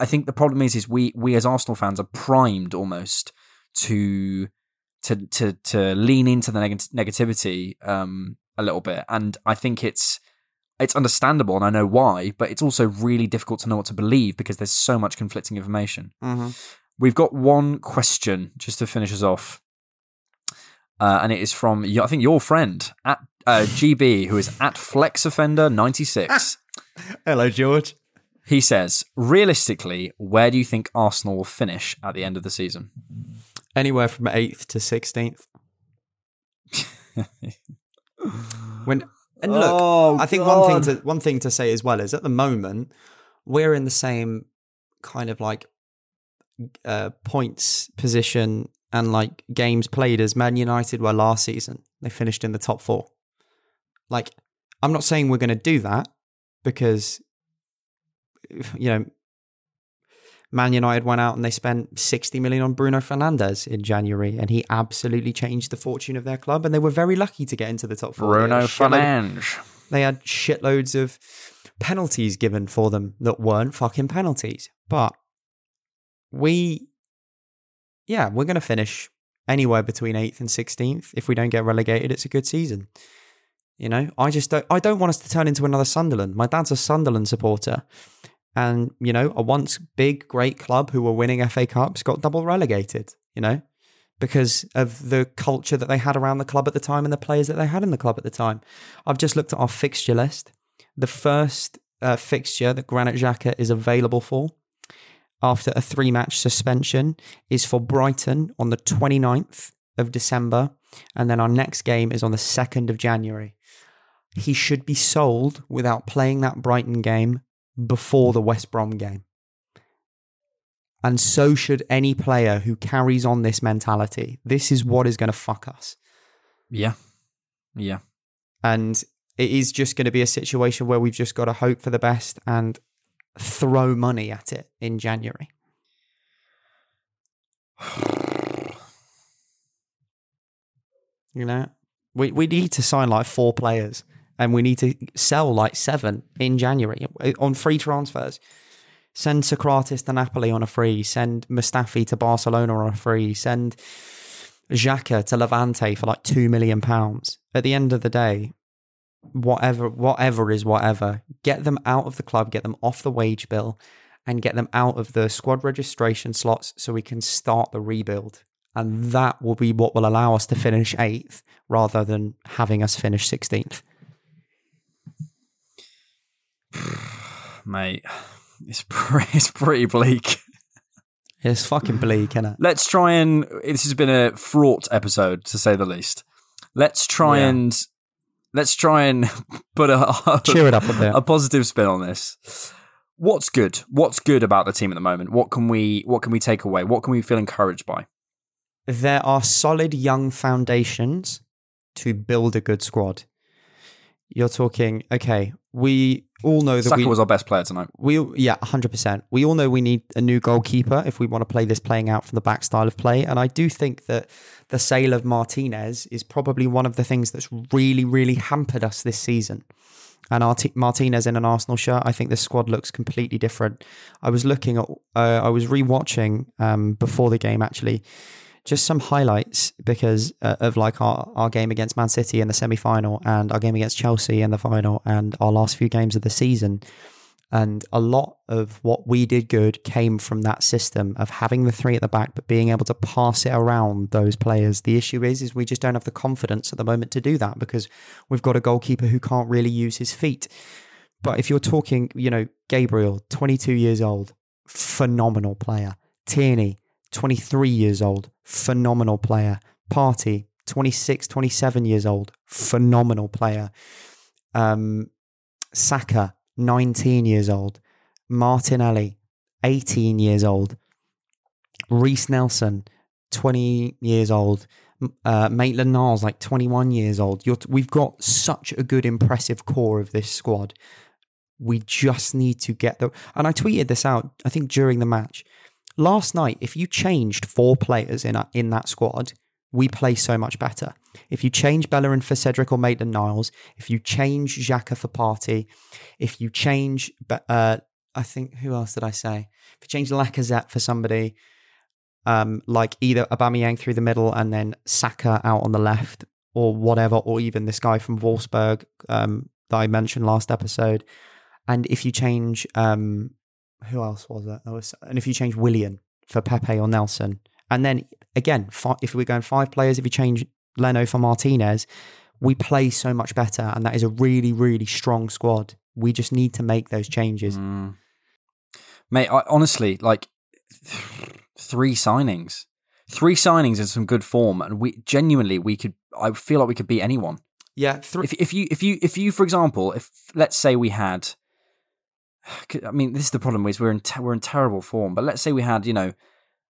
I think the problem is we as Arsenal fans are primed almost to lean into the negativity a little bit, and I think it's understandable, and I know why, but it's also really difficult to know what to believe because there's so much conflicting information. Mm-hmm. We've got one question just to finish us off, and it is from I think your friend at GB, who is at FlexOffender96. Hello, George. He says, realistically, where do you think Arsenal will finish at the end of the season? Anywhere from 8th to 16th. I think one thing to say as well is at the moment we're in the same kind of like points position and like games played as Man United were last season. They finished in the top four. Like, I'm not saying we're going to do that because, you know, Man United went out and they spent 60 million on Bruno Fernandes in January and he absolutely changed the fortune of their club and they were very lucky to get into the top four. Bruno Fernandes. They had shitloads of penalties given for them that weren't fucking penalties. But we're going to finish anywhere between 8th and 16th. If we don't get relegated, it's a good season. You know, I don't want us to turn into another Sunderland. My dad's a Sunderland supporter. And, you know, a once big, great club who were winning FA Cups got double relegated, you know, because of the culture that they had around the club at the time and the players that they had in the club at the time. I've just looked at our fixture list. The first fixture that Granit Xhaka is available for after a 3-match suspension is for Brighton on the 29th of December. And then our next game is on the 2nd of January. He should be sold without playing that Brighton game before the West Brom game. And so should any player who carries on this mentality. This is what is going to fuck us. Yeah. Yeah. And it is just going to be a situation where we've just got to hope for the best and throw money at it in January. You know, we need to sign like 4 players. And we need to sell like 7 in January on free transfers. Send Sokrates to Napoli on a free. Send Mustafi to Barcelona on a free. Send Xhaka to Levante for like £2 million. At the end of the day, whatever is whatever. Get them out of the club. Get them off the wage bill, and get them out of the squad registration slots so we can start the rebuild. And that will be what will allow us to finish 8th rather than having us finish 16th. Mate, it's pretty bleak. It's fucking bleak, isn't it? Let's try and... This has been a fraught episode, to say the least. Let's try and put cheer it up a bit. A positive spin on this. What's good? What's good about the team at the moment? What can we take away? What can we feel encouraged by? There are solid young foundations to build a good squad. You're talking, okay, we all know that Saka was our best player tonight. 100%. We all know we need a new goalkeeper if we want to play this playing out from the back style of play. And I do think that the sale of Martinez is probably one of the things that's really, really hampered us this season. And Martinez in an Arsenal shirt, I think the squad looks completely different. I was looking at, I was rewatching before the game actually, just some highlights because of like our game against Man City in the semi-final and our game against Chelsea in the final and our last few games of the season. And a lot of what we did good came from that system of having the 3 at the back, but being able to pass it around those players. The issue is we just don't have the confidence at the moment to do that because we've got a goalkeeper who can't really use his feet. But if you're talking, you know, Gabriel, 22 years old, phenomenal player. Tierney, 23 years old, phenomenal player. Partey, 26, 27 years old, phenomenal player. Saka, 19 years old. Martinelli, 18 years old. Reece Nelson, 20 years old. Maitland-Niles, like 21 years old. We've got such a good, impressive core of this squad. We just need to get the... And I tweeted this out, I think, during the match. Last night, if you changed 4 players in that squad, we play so much better. If you change Bellerin for Cedric or Maitland-Niles, if you change Xhaka for Partey, if you change, I think, who else did I say? If you change Lacazette for somebody, like either Aubameyang through the middle and then Saka out on the left or whatever, or even this guy from Wolfsburg that I mentioned last episode. And if you change... who else was it? And if you change Willian for Pepe or Nelson, and then again, if we're going 5 players, if you change Leno for Martinez, we play so much better. And that is a really, really strong squad. We just need to make those changes. Mate, I honestly, like 3 signings. three signings in some good form, and we genuinely I feel like we could beat anyone. Yeah. If you, for example, if let's say we had, I mean, this is the problem is we're in terrible form, but let's say we had, you know,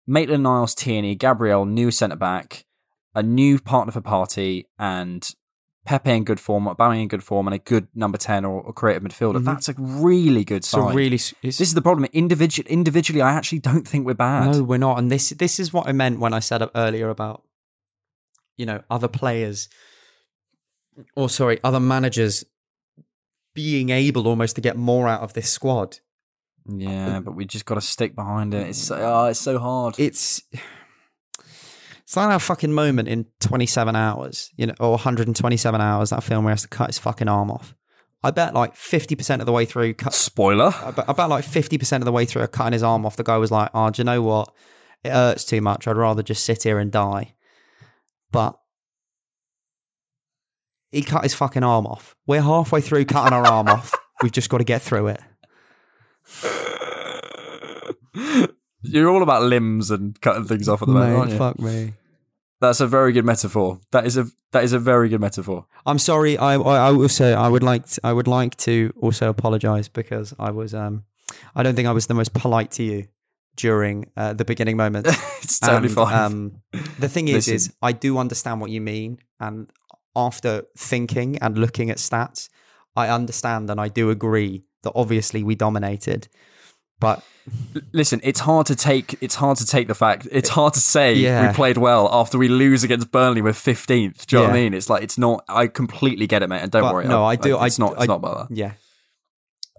Maitland-Niles, Tierney, Gabriel, new centre back, a new partner for Partey, and Pepe in good form, Aubameyang in good form, and a good number 10 or creative midfielder. Mm-hmm. That's a really good sign. This is the problem. Individually, I actually don't think we're bad. No, we're not. And this is what I meant when I said earlier about, you know, other players, other managers being able almost to get more out of this squad. Yeah, but we just got to stick behind it. It's so hard. It's like that fucking moment in 27 hours, you know, or 127 hours, that film where he has to cut his fucking arm off. I bet like 50% of the way through... Spoiler. I bet like 50% of the way through cutting his arm off, the guy was like, oh, do you know what? It hurts too much. I'd rather just sit here and die. But he cut his fucking arm off. We're halfway through cutting our arm off. We've just got to get through it. You're all about limbs and cutting things off at the moment, aren't you? Fuck me. That's a very good metaphor. That is a very good metaphor. I'm sorry. I would like to also apologise because I was I don't think I was the most polite to you during the beginning moments. It's totally fine. The thing is, I do understand what you mean, and after thinking and looking at stats, I understand and I do agree that obviously we dominated. But listen, it's hard to take the fact. It's hard to say we played well after we lose against Burnley with 15th. Do you know what I mean? It's like, it's not, I completely get it, mate. And don't worry. No, I do. It's not about that. Yeah.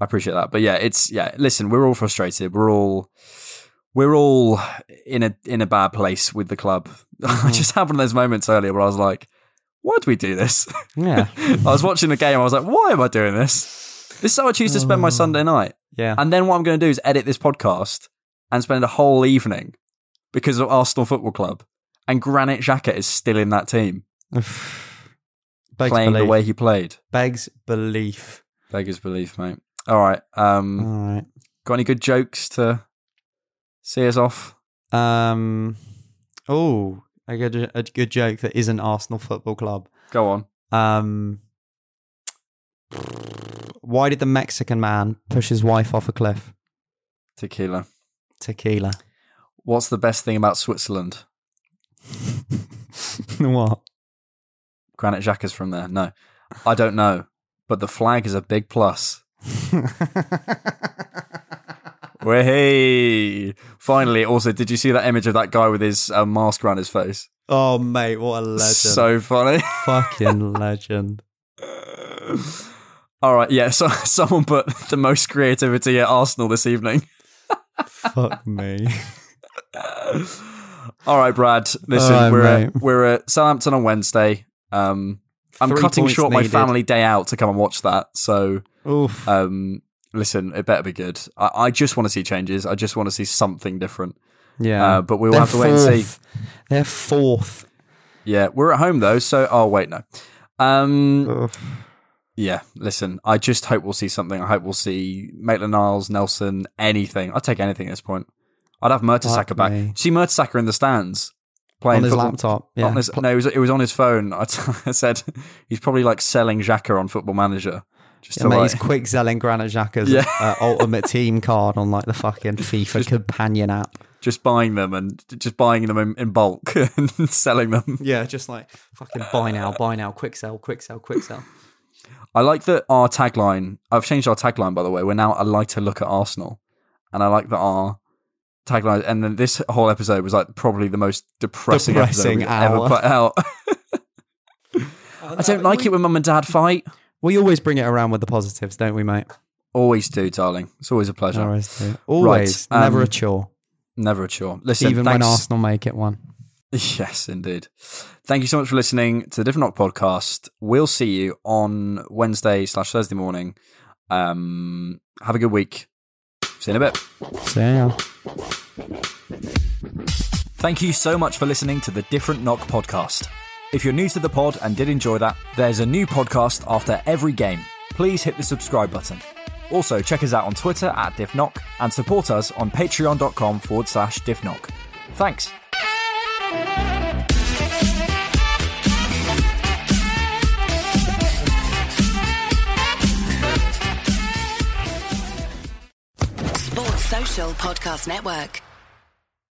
I appreciate that. But yeah, listen, we're all frustrated. We're all in a bad place with the club. I just had one of those moments earlier where I was like, why do we do this? Yeah. I was watching the game. I was like, why am I doing this? This is how I choose to spend my Sunday night. Yeah. And then what I'm going to do is edit this podcast and spend a whole evening because of Arsenal Football Club. And Granit Xhaka is still in that team. Playing the way he played. Beggars belief, mate. All right. All right. Got any good jokes to see us off? A good joke that isn't Arsenal Football Club. Go on. Why did the Mexican man push his wife off a cliff? Tequila. What's the best thing about Switzerland? What? Granit Xhaka's from there. No, I don't know. But the flag is a big plus. Wahey! Finally, also, did you see that image of that guy with his mask around his face? Oh, mate, what a legend. So funny. Fucking legend. All right, yeah, so someone put the most creativity at Arsenal this evening. Fuck me. All right, Brad, listen, we're at Southampton on Wednesday. I'm cutting short my family day out to come and watch that, so listen, it better be good. I just want to see changes. I just want to see something different. Yeah, but we'll have to wait and see. They're fourth. Yeah, we're at home, though, so... Oh, wait, no. Yeah, listen, I just hope we'll see something. I hope we'll see Maitland-Niles, Nelson, anything. I'd take anything at this point. I'd have Mertesacker back. See Mertesacker in the stands. Playing on his laptop. Yeah. It was on his phone. I said he's probably like selling Xhaka on Football Manager. He's quick selling Granit Xhaka's ultimate team card on like the fucking FIFA companion app. Just buying them in bulk and selling them. Yeah, just like fucking buy now, quick sell. I like that our tagline, I've changed our tagline, by the way. We're now a lighter look at Arsenal. And I like that our tagline, and then this whole episode was like probably the most depressing episode we've ever put out. I don't like it when mum and dad fight. We always bring it around with the positives, don't we, mate? Always do, darling. It's always a pleasure. Always. Right, never a chore. Never a chore. Listen, even when Arsenal make it one. Yes, indeed. Thank you so much for listening to the Different Knock podcast. We'll see you on Wednesday/Thursday morning. Have a good week. See you in a bit. See ya. Thank you so much for listening to the Different Knock podcast. If you're new to the pod and did enjoy that, there's a new podcast after every game. Please hit the subscribe button. Also, check us out on Twitter @DiffKnock and support us on patreon.com/DiffKnock. Thanks. Social Podcast Network.